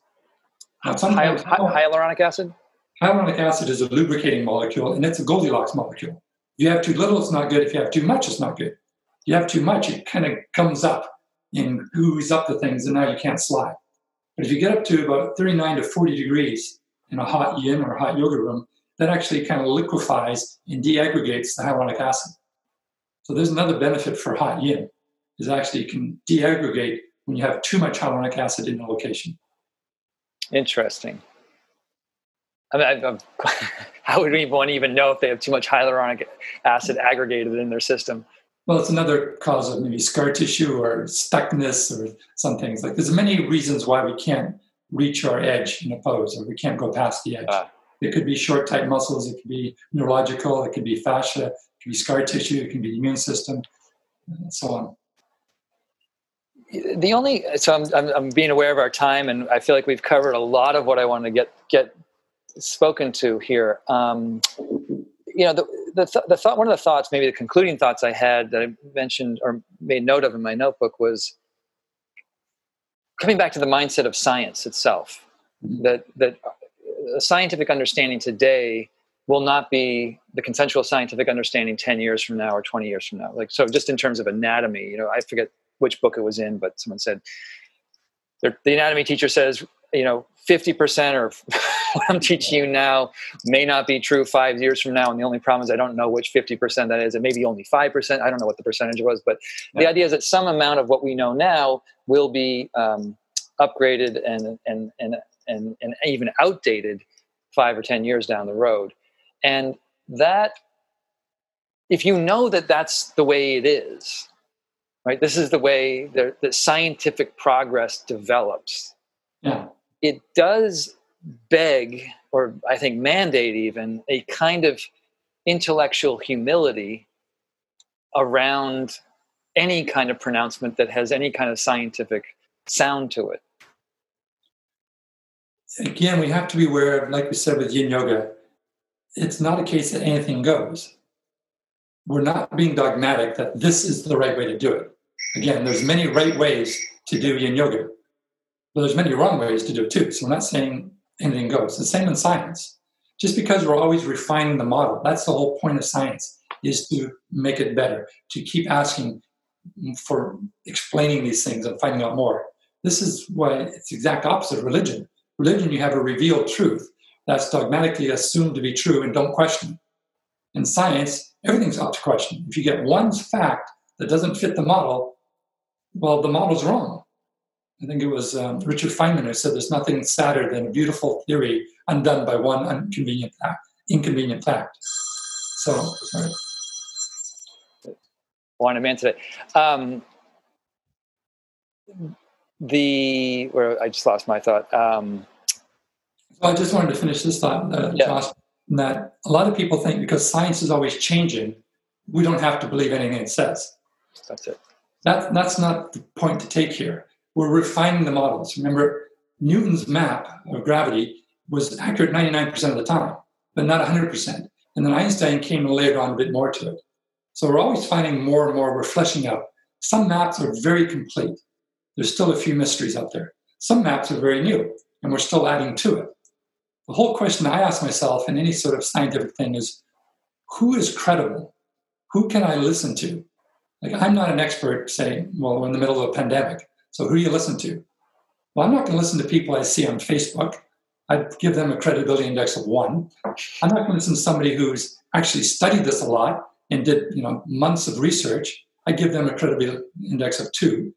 Hyaluronic acid? Hyaluronic acid is a lubricating molecule, and it's a Goldilocks molecule. If you have too little, it's not good. If you have too much, it's not good. If you have too much, it kind of comes up and goos up the things, and now you can't slide. But if you get up to about 39 to 40 degrees in a hot yin or hot yoga room, that actually kind of liquefies and deaggregates the hyaluronic acid. So there's another benefit for hot yin, is actually you can deaggregate when you have too much hyaluronic acid in a location. Interesting. I mean, how would anyone even know if they have too much hyaluronic acid aggregated in their system? Well, it's another cause of maybe scar tissue or stuckness or some things. Like, there's many reasons why we can't reach our edge in a pose, or we can't go past the edge. It could be short, tight muscles. It could be neurological. It could be fascia. It could be scar tissue. It could be immune system, and so on. I'm being aware of our time, and I feel like we've covered a lot of what I wanted to get spoken to here. The thought, one of the thoughts, maybe the concluding thoughts I had that I mentioned or made note of in my notebook was coming back to the mindset of science itself. That a scientific understanding today will not be the consensual scientific understanding 10 years from now or 20 years from now. Like, so just in terms of anatomy, you know, I forget which book it was in, but someone said, the anatomy teacher says, you know, 50% or what I'm teaching you now may not be true 5 years from now. And the only problem is I don't know which 50% that is. It may be only 5%. I don't know what the percentage was, but the idea is that some amount of what we know now will be upgraded and even outdated 5 or 10 years down the road. And that, if you know that that's the way it is, right? This is the way the scientific progress develops. Yeah. It does beg, or I think mandate even, a kind of intellectual humility around any kind of pronouncement that has any kind of scientific sound to it. Again, we have to be aware of, like we said with Yin Yoga, it's not a case that anything goes. We're not being dogmatic that this is the right way to do it. Again, there's many right ways to do Yin Yoga, but there's many wrong ways to do it too. So we're not saying anything goes. The same in science. Just because we're always refining the model, that's the whole point of science, is to make it better, to keep asking for explaining these things and finding out more. This is why it's the exact opposite of religion. Religion, you have a revealed truth that's dogmatically assumed to be true and don't question. In science, everything's up to question. If you get one fact that doesn't fit the model, well, the model's wrong. I think it was Richard Feynman who said there's nothing sadder than a beautiful theory undone by one inconvenient fact. So, sorry. Wine and man today. I just lost my thought. I just wanted to finish this thought, Josh, that a lot of people think because science is always changing, we don't have to believe anything it says. That's it. That's not the point to take here. We're refining the models. Remember, Newton's map of gravity was accurate 99% of the time, but not 100%. And then Einstein came and layered on a bit more to it. So we're always finding more and more. We're fleshing out. Some maps are very complete. There's still a few mysteries out there. Some maps are very new, and we're still adding to it. The whole question I ask myself in any sort of scientific thing is, who is credible? Who can I listen to? Like, I'm not an expert saying, well, we're in the middle of a pandemic, so who do you listen to? Well, I'm not going to listen to people I see on Facebook. I'd give them a credibility index of 1. I'm not going to listen to somebody who's actually studied this a lot and did, months of research. I'd give them a credibility index of 2.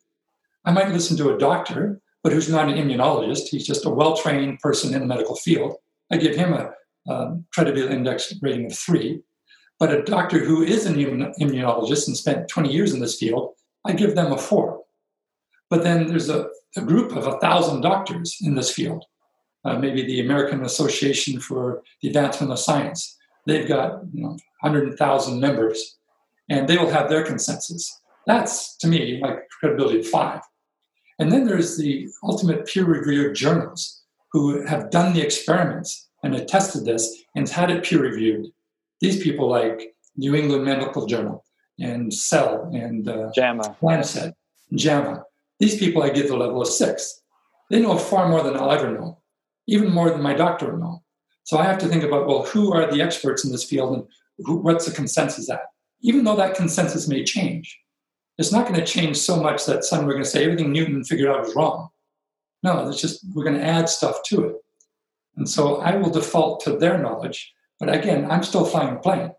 I might listen to a doctor, but who's not an immunologist. He's just a well-trained person in the medical field. I give him a credibility index rating of 3. But a doctor who is an immunologist and spent 20 years in this field, I give them a 4. But then there's a group of 1,000 doctors in this field, maybe the American Association for the Advancement of Science. They've got 100,000 members, and they will have their consensus. That's, to me, like credibility of 5. And then there's the ultimate peer-reviewed journals who have done the experiments and have tested this and had it peer-reviewed. These people like New England Medical Journal and Cell and JAMA. Lancet, JAMA. These people I give the level of 6. They know far more than I'll ever know, even more than my doctor will know. So I have to think about, well, who are the experts in this field and what's the consensus at? Even though that consensus may change. It's not going to change so much that suddenly we're going to say everything Newton figured out was wrong. No, it's just we're going to add stuff to it. And so I will default to their knowledge. But again, I'm still flying a plane.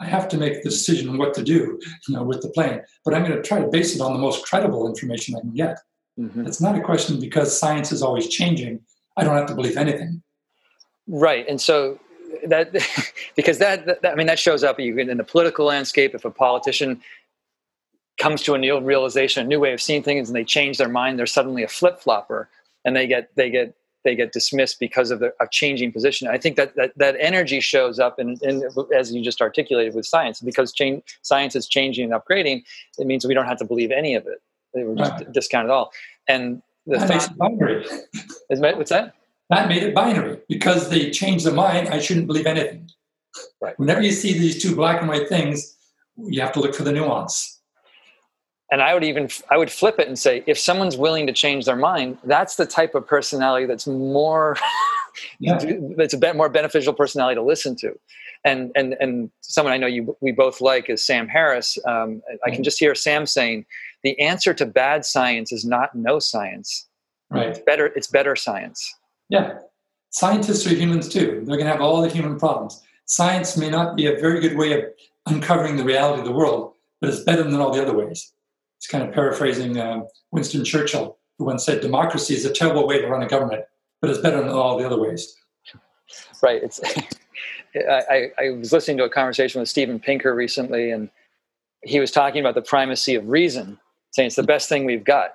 I have to make the decision on what to do, with the plane. But I'm going to try to base it on the most credible information I can get. Mm-hmm. It's not a question because science is always changing. I don't have to believe anything. Right. And so that because that shows up in the political landscape. If a politician comes to a new realization, a new way of seeing things, and they change their mind, they're suddenly a flip-flopper, and they get dismissed because of a changing position. I think that energy shows up, and as you just articulated with science, because science is changing and upgrading, it means we don't have to believe any of it. They were just discounted all. And that makes it binary. What's that? That made it binary. Because they changed their mind, I shouldn't believe anything. Right. Whenever you see these two black and white things, you have to look for the nuance. And I would flip it and say, if someone's willing to change their mind, that's the type of personality that's more, yeah. That's a bit more beneficial personality to listen to. And someone I know we both like is Sam Harris. I can just hear Sam saying, the answer to bad science is not no science. Right. It's better science. Yeah. Scientists are humans too. They're going to have all the human problems. Science may not be a very good way of uncovering the reality of the world, but it's better than all the other ways. It's kind of paraphrasing Winston Churchill, who once said, democracy is a terrible way to run a government, but it's better than all the other ways. Right. I was listening to a conversation with Steven Pinker recently, and he was talking about the primacy of reason, saying it's the best thing we've got.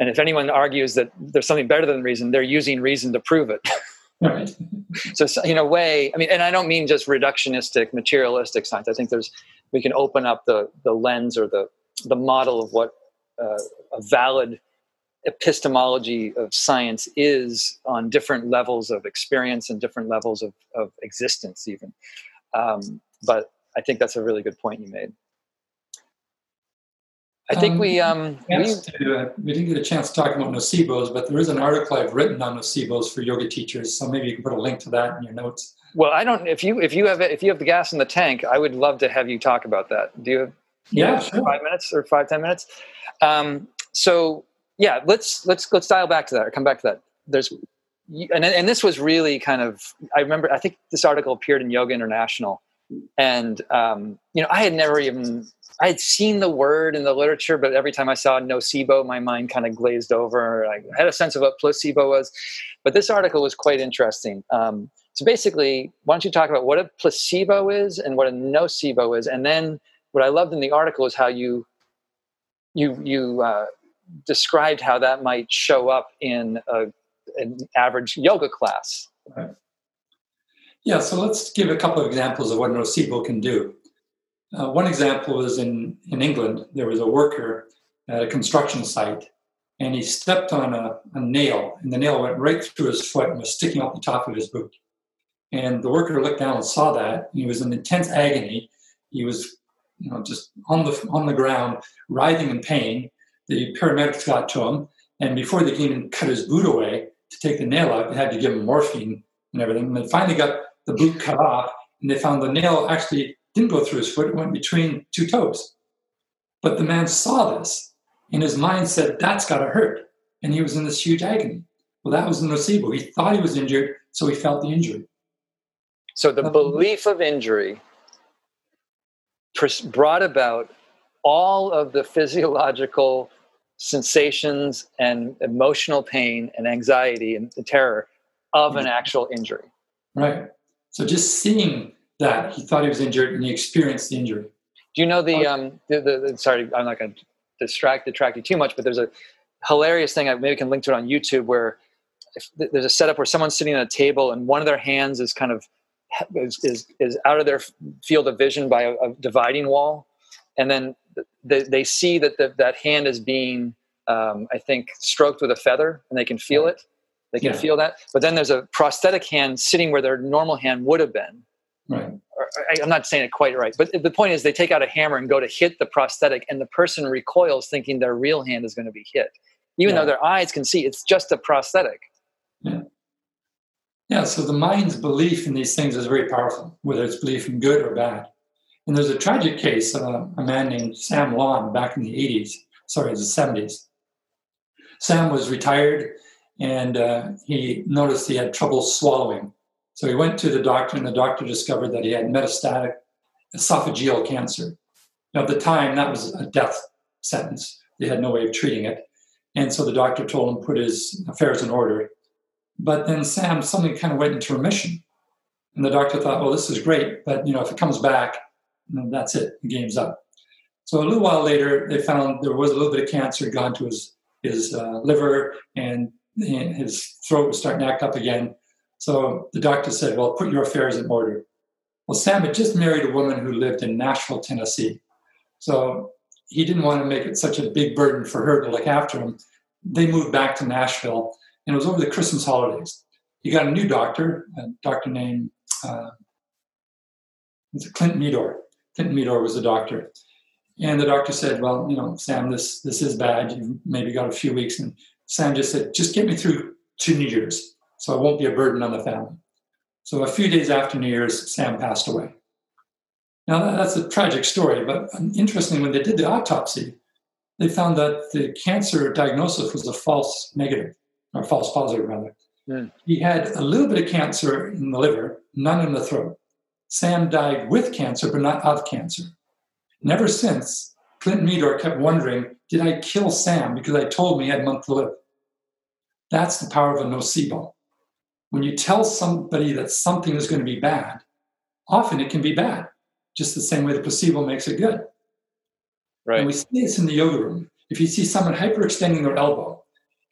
And if anyone argues that there's something better than reason, they're using reason to prove it. Right. So in a way, I mean, and I don't mean just reductionistic, materialistic science. I think we can open up the lens or the model of what a valid epistemology of science is on different levels of experience and different levels of existence even. But I think that's a really good point you made. I think we didn't get a chance to talk about nocebos, but there is an article I've written on nocebos for yoga teachers, so maybe you can put a link to that in your notes. Well, if you have the gas in the tank, I would love to have you talk about that. Do you have sure. 5 minutes or 5-10 minutes? So yeah, let's dial back to that or come back to that. And this was really kind of, I remember, I think this article appeared in Yoga International, and I had seen the word in the literature, but every time I saw nocebo, my mind kind of glazed over. I had a sense of what placebo was, but this article was quite interesting. So basically, why don't you talk about what a placebo is and what a nocebo is, and then what I loved in the article is how you described how that might show up in an average yoga class. Right. Yeah, so let's give a couple of examples of what nocebo can do. One example was in England. There was a worker at a construction site, and he stepped on a nail, and the nail went right through his foot and was sticking out the top of his boot. And the worker looked down and saw that, and he was in intense agony. He was just on the ground, writhing in pain. The paramedics got to him, and before they came and cut his boot away to take the nail out, they had to give him morphine and everything. And they finally got the boot cut off, and they found the nail actually didn't go through his foot, it went between two toes. But the man saw this, and his mind said, that's got to hurt. And he was in this huge agony. Well, that was a nocebo. He thought he was injured, so he felt the injury. So the belief of injury brought about all of the physiological sensations and emotional pain and anxiety and the terror of an actual injury. Right. So just seeing that, he thought he was injured and he experienced the injury. Do you know sorry, I'm not going to detract you too much, but there's a hilarious thing, I maybe can link to it on YouTube, where there's a setup where someone's sitting at a table and one of their hands is kind of is out of their field of vision by a dividing wall. And then they see that that hand is being, I think, stroked with a feather, and they can feel it. They can feel that. But then there's a prosthetic hand sitting where their normal hand would have been. Right. I'm not saying it quite right, but the point is they take out a hammer and go to hit the prosthetic, and the person recoils thinking their real hand is going to be hit, even though their eyes can see it's just a prosthetic. Yeah, so the mind's belief in these things is very powerful, whether it's belief in good or bad. And there's a tragic case of a man named Sam Lon back in the 70s. Sam was retired, and he noticed he had trouble swallowing. So he went to the doctor, and the doctor discovered that he had metastatic esophageal cancer. Now, at the time, that was a death sentence. They had no way of treating it. And so the doctor told him to put his affairs in order. But then Sam suddenly kind of went into remission. And the doctor thought, well, this is great, but if it comes back, that's it, the game's up. So a little while later, they found there was a little bit of cancer gone to his liver, and his throat was starting to act up again. So the doctor said, well, put your affairs in order. Well, Sam had just married a woman who lived in Nashville, Tennessee. So he didn't want to make it such a big burden for her to look after him. They moved back to Nashville, and it was over the Christmas holidays. He got a new doctor, a doctor named Clint Meador. Clint Meador was the doctor. And the doctor said, well, you know, Sam, this is bad. You've maybe got a few weeks. And Sam just said, just get me through to New Year's so I won't be a burden on the family. So a few days after New Year's, Sam passed away. Now, that's a tragic story, but interestingly, when they did the autopsy, they found that the cancer diagnosis was a false negative, or false positive, rather. Yeah. He had a little bit of cancer in the liver, none in the throat. Sam died with cancer, but not of cancer. And ever since, Clint Meador kept wondering, did I kill Sam because I told him he had a month to live? That's the power of a nocebo. When you tell somebody that something is going to be bad, often it can be bad, just the same way the placebo makes it good. Right. And we see this in the yoga room. If you see someone hyperextending their elbow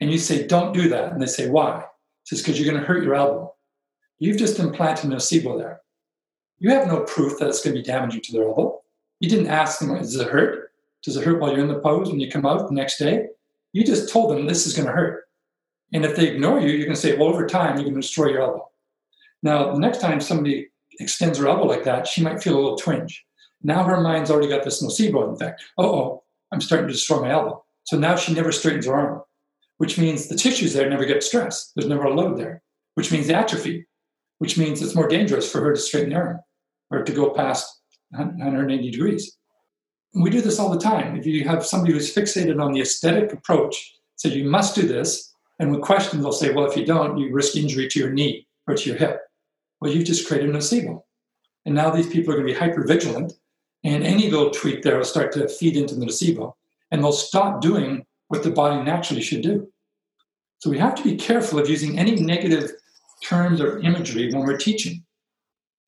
and you say, don't do that, and they say, why? It's because you're going to hurt your elbow. You've just implanted nocebo there. You have no proof that it's going to be damaging to their elbow. You didn't ask them, does it hurt? Does it hurt while you're in the pose when you come out the next day? You just told them this is going to hurt. And if they ignore you, you can say, well, over time, you're going to destroy your elbow. Now, the next time somebody extends her elbow like that, she might feel a little twinge. Now her mind's already got this nocebo effect. Uh-oh, I'm starting to destroy my elbow. So now she never straightens her arm, which means the tissues there never get stressed. There's never a load there, which means atrophy, which means it's more dangerous for her to straighten her arm or to go past 180 degrees. And we do this all the time. If you have somebody who's fixated on the aesthetic approach, so you must do this, and with questions they'll say, well, if you don't, you risk injury to your knee or to your hip. Well, you've just created a nocebo. And now these people are going to be hypervigilant, and any little tweak there will start to feed into the nocebo, and they'll stop doing what the body naturally should do. So we have to be careful of using any negative terms or imagery when we're teaching.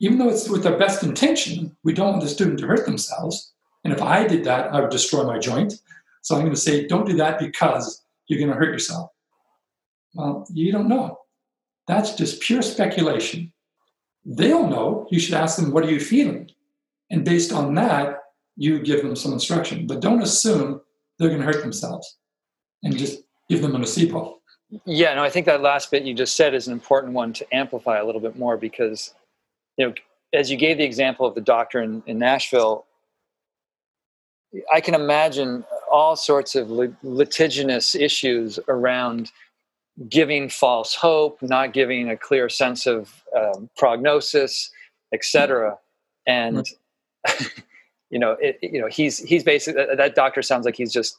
Even though it's with our best intention, we don't want the student to hurt themselves. And if I did that, I would destroy my joint. So I'm going to say, don't do that because you're going to hurt yourself. Well, you don't know. That's just pure speculation. They'll know. You should ask them, what are you feeling? And based on that, you give them some instruction. But don't assume they're going to hurt themselves and just give them a nocebo. Yeah, no, I think that last bit you just said is an important one to amplify a little bit more because, you know, as you gave the example of the doctor in Nashville, I can imagine all sorts of litigious issues around giving false hope, not giving a clear sense of prognosis, etc. And, you know, he's basically, that doctor sounds like he's just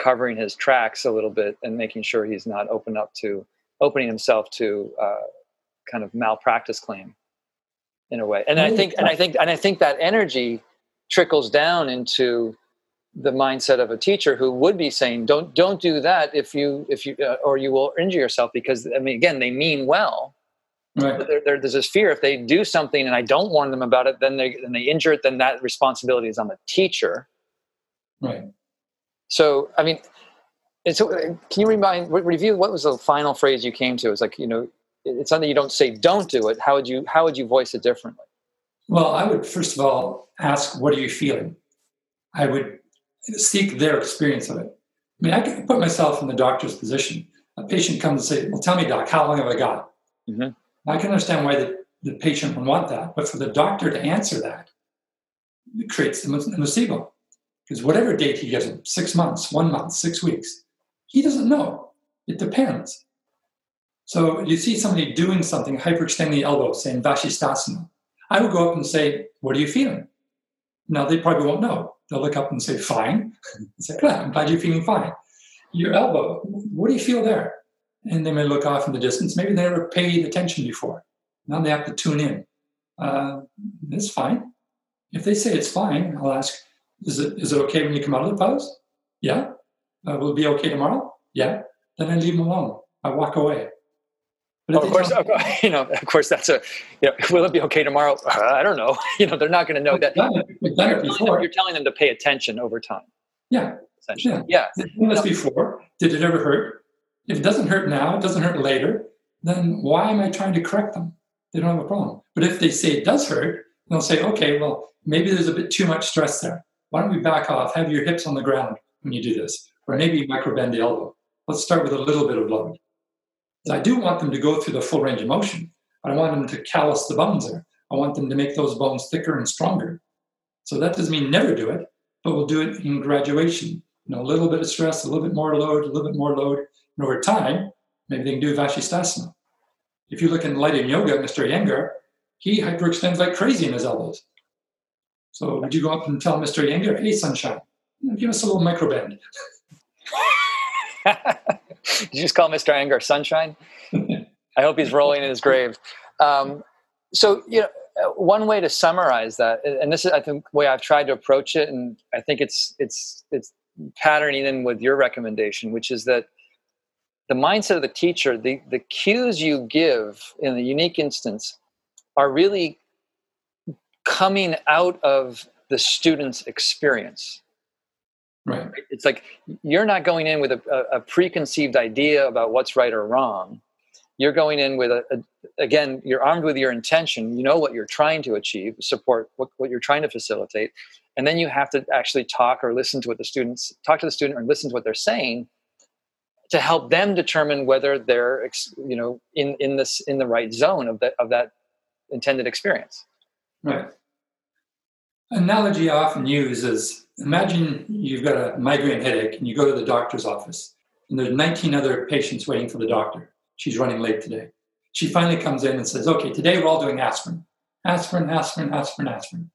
covering his tracks a little bit and making sure he's not opening himself to kind of malpractice claim in a way. And I think that energy trickles down into the mindset of a teacher who would be saying, don't do that if you or you will injure yourself, because I mean, again, they mean well. Right. But there's this fear if they do something and I don't warn them about it, then they injure it. Then that responsibility is on the teacher. Right. So, I mean, can you review what was the final phrase you came to? It's like, you know, it's something you don't say, don't do it. How would you voice it differently? Well, I would, first of all, ask, what are you feeling? I would seek their experience of it. I mean, I can put myself in the doctor's position. A patient comes and says, well, tell me, doc, how long have I got? Mm-hmm. I can understand why the patient would want that. But for the doctor to answer that, it creates the nocebo. Because whatever date he gives him, 6 months, 1 month, 6 weeks, he doesn't know. It depends. So you see somebody doing something, hyperextending the elbow, saying Vashisthasana. I would go up and say, what are you feeling? Now, they probably won't know. They'll look up and say, fine. And say, well, I'm glad you're feeling fine. Your elbow, what do you feel there? And they may look off in the distance. Maybe they never paid attention before. Now they have to tune in. It's fine. If they say it's fine, I'll ask, Is it okay when you come out of the pose? Yeah. Will it be okay tomorrow? Yeah. Then I leave them alone. I walk away. But of course, that's a. You know, will it be okay tomorrow? I don't know. You know, they're not going to know that. You're telling them to pay attention over time. Yeah. Essentially. Yeah. This before. Did it ever hurt? If it doesn't hurt now, it doesn't hurt later. Then why am I trying to correct them? They don't have a problem. But if they say it does hurt, they'll say, okay, well, maybe there's a bit too much stress there. Why don't we back off? Have your hips on the ground when you do this. Or maybe you microbend the elbow. Let's start with a little bit of load. I do want them to go through the full range of motion. But I want them to callus the bones there. I want them to make those bones thicker and stronger. So that doesn't mean never do it. but we'll do it in graduation. You know, a little bit of stress, a little bit more load, a little bit more load. And over time, maybe they can do Vashisthasana. If you look in light of yoga, Mr. Iyengar, he hyperextends like crazy in his elbows. So would you go up and tell Mr. Iyengar, hey, sunshine, give us a little microbend? Did you just call Mr. Iyengar sunshine? I hope he's rolling in his grave. So, you know, one way to summarize that, and this is, I think, the way I've tried to approach it, and I think it's patterning in with your recommendation, which is that the mindset of the teacher, the cues you give in the unique instance are really coming out of the student's experience. Right. It's like you're not going in with a preconceived idea about what's right or wrong. You're going in with, again, you're armed with your intention. You know what you're trying to achieve, support what you're trying to facilitate. And then you have to actually talk to the student or listen to what they're saying to help them determine whether they're, you know, in the right zone of that intended experience. Right. Analogy I often use is, imagine you've got a migraine headache and you go to the doctor's office and there's 19 other patients waiting for the doctor. She's running late today. She finally comes in and says, okay, today we're all doing aspirin. Aspirin, aspirin, aspirin, aspirin.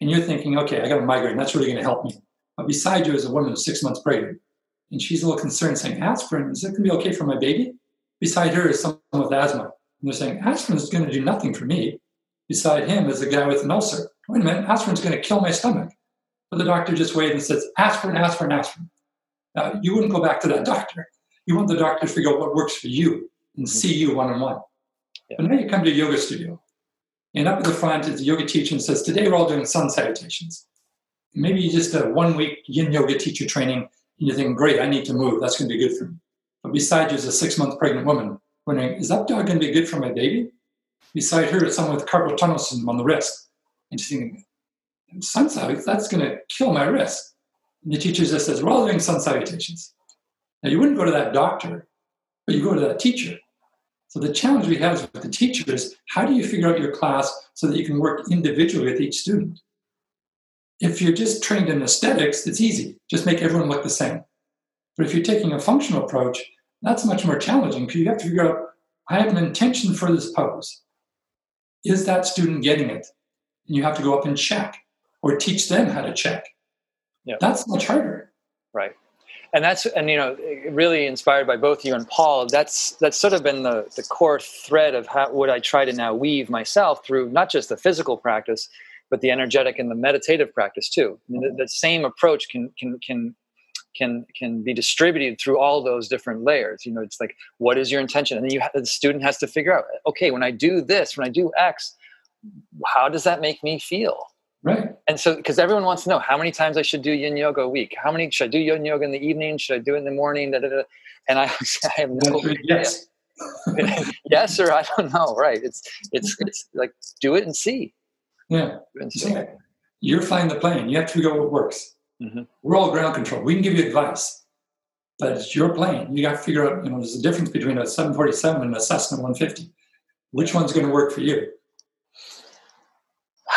And you're thinking, okay, I got a migraine. That's really going to help me. But beside you is a woman who's 6 months pregnant. And she's a little concerned saying, aspirin, is that going to be okay for my baby? Beside her is someone with asthma. And they're saying, aspirin is going to do nothing for me. Beside him is a guy with an ulcer. Wait a minute, aspirin's going to kill my stomach. But the doctor just waves and says, aspirin, aspirin, aspirin. Now, you wouldn't go back to that doctor. You want the doctor to figure out what works for you and see you one-on-one. Yeah. But now you come to a yoga studio. And up at the front is a yoga teacher and says, today we're all doing sun salutations. Maybe you just a one-week yin yoga teacher training and you're thinking, great, I need to move. That's going to be good for me. But beside you is a 6-month pregnant woman wondering, is that dog going to be good for my baby? Beside her is someone with carpal tunnel syndrome on the wrist. And she's thinking, sun salutations, that's going to kill my wrist. And the teacher just says, we're all doing sun salutations. Now, you wouldn't go to that doctor, but you go to that teacher. So the challenge we have with the teacher is, how do you figure out your class so that you can work individually with each student? If you're just trained in aesthetics, it's easy. Just make everyone look the same. But if you're taking a functional approach, that's much more challenging because you have to figure out, I have an intention for this pose. Is that student getting it? And you have to go up and check or teach them how to check. Yep. That's much harder. Right. And you know, really inspired by both you and Paul, that's sort of been the core thread of how would I try to now weave myself through not just the physical practice, but the energetic and the meditative practice too. I mean, the same approach can be distributed through all those different layers. You know, it's like, what is your intention? And then the student has to figure out, okay, when I do this, when I do X, how does that make me feel? Right. And so, because everyone wants to know how many times I should do yin yoga a week, how many should I do yin yoga in the evening, should I do it in the morning, da, da, da. And I have no idea. Yes. Yes, or I don't know. Right. It's like, do it and see. Yeah. And so, you're flying the plane. You have to figure out what works. Mm-hmm. We're all ground control. We can give you advice, but it's your plane. You got to figure out, you know, there's a difference between a 747 and a Cessna 150. Which one's going to work for you?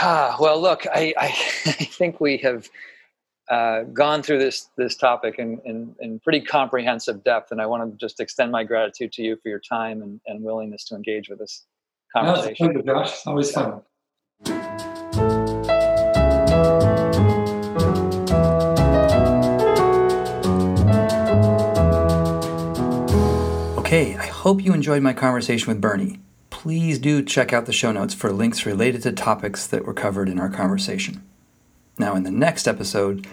Well, look, I think we have gone through this topic in pretty comprehensive depth, and I want to just extend my gratitude to you for your time and willingness to engage with this conversation. No, it's fun, Josh. Always fun. Okay, I hope you enjoyed my conversation with Bernie. Please do check out the show notes for links related to topics that were covered in our conversation. Now, in the next episode,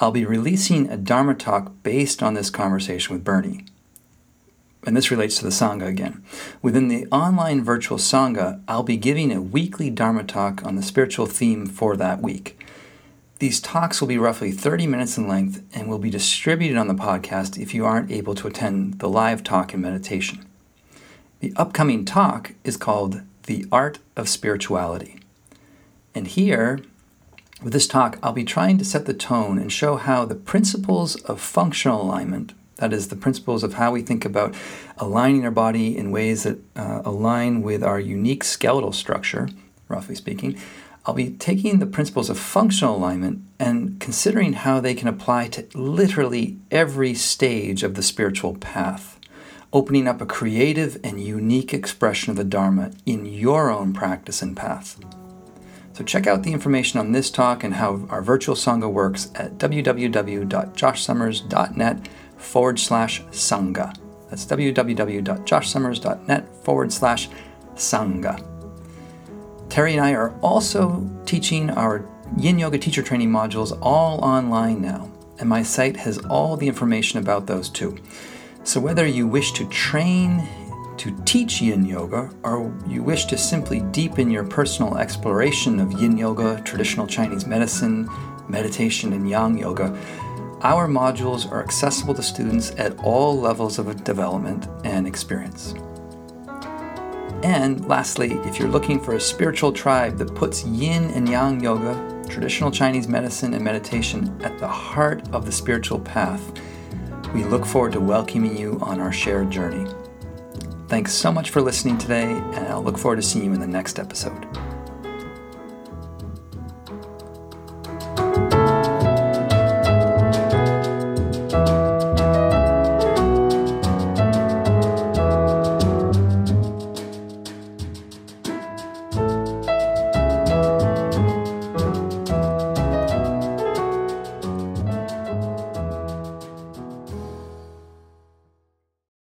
I'll be releasing a Dharma talk based on this conversation with Bernie. And this relates to the Sangha again. Within the online virtual Sangha, I'll be giving a weekly Dharma talk on the spiritual theme for that week. These talks will be roughly 30 minutes in length and will be distributed on the podcast if you aren't able to attend the live talk and meditation. The upcoming talk is called The Art of Spirituality. And here, with this talk, I'll be trying to set the tone and show how the principles of functional alignment, that is, the principles of how we think about aligning our body in ways that align with our unique skeletal structure, roughly speaking, I'll be taking the principles of functional alignment and considering how they can apply to literally every stage of the spiritual path, opening up a creative and unique expression of the Dharma in your own practice and path. So check out the information on this talk and how our virtual Sangha works at www.joshsummers.net/Sangha. That's www.joshsummers.net/Sangha. Terry and I are also teaching our Yin Yoga teacher training modules all online now, and my site has all the information about those too. So whether you wish to train to teach Yin Yoga or you wish to simply deepen your personal exploration of Yin Yoga, traditional Chinese medicine, meditation, and Yang Yoga, our modules are accessible to students at all levels of development and experience. And lastly, if you're looking for a spiritual tribe that puts yin and yang yoga, traditional Chinese medicine and meditation at the heart of the spiritual path, we look forward to welcoming you on our shared journey. Thanks so much for listening today, and I'll look forward to seeing you in the next episode.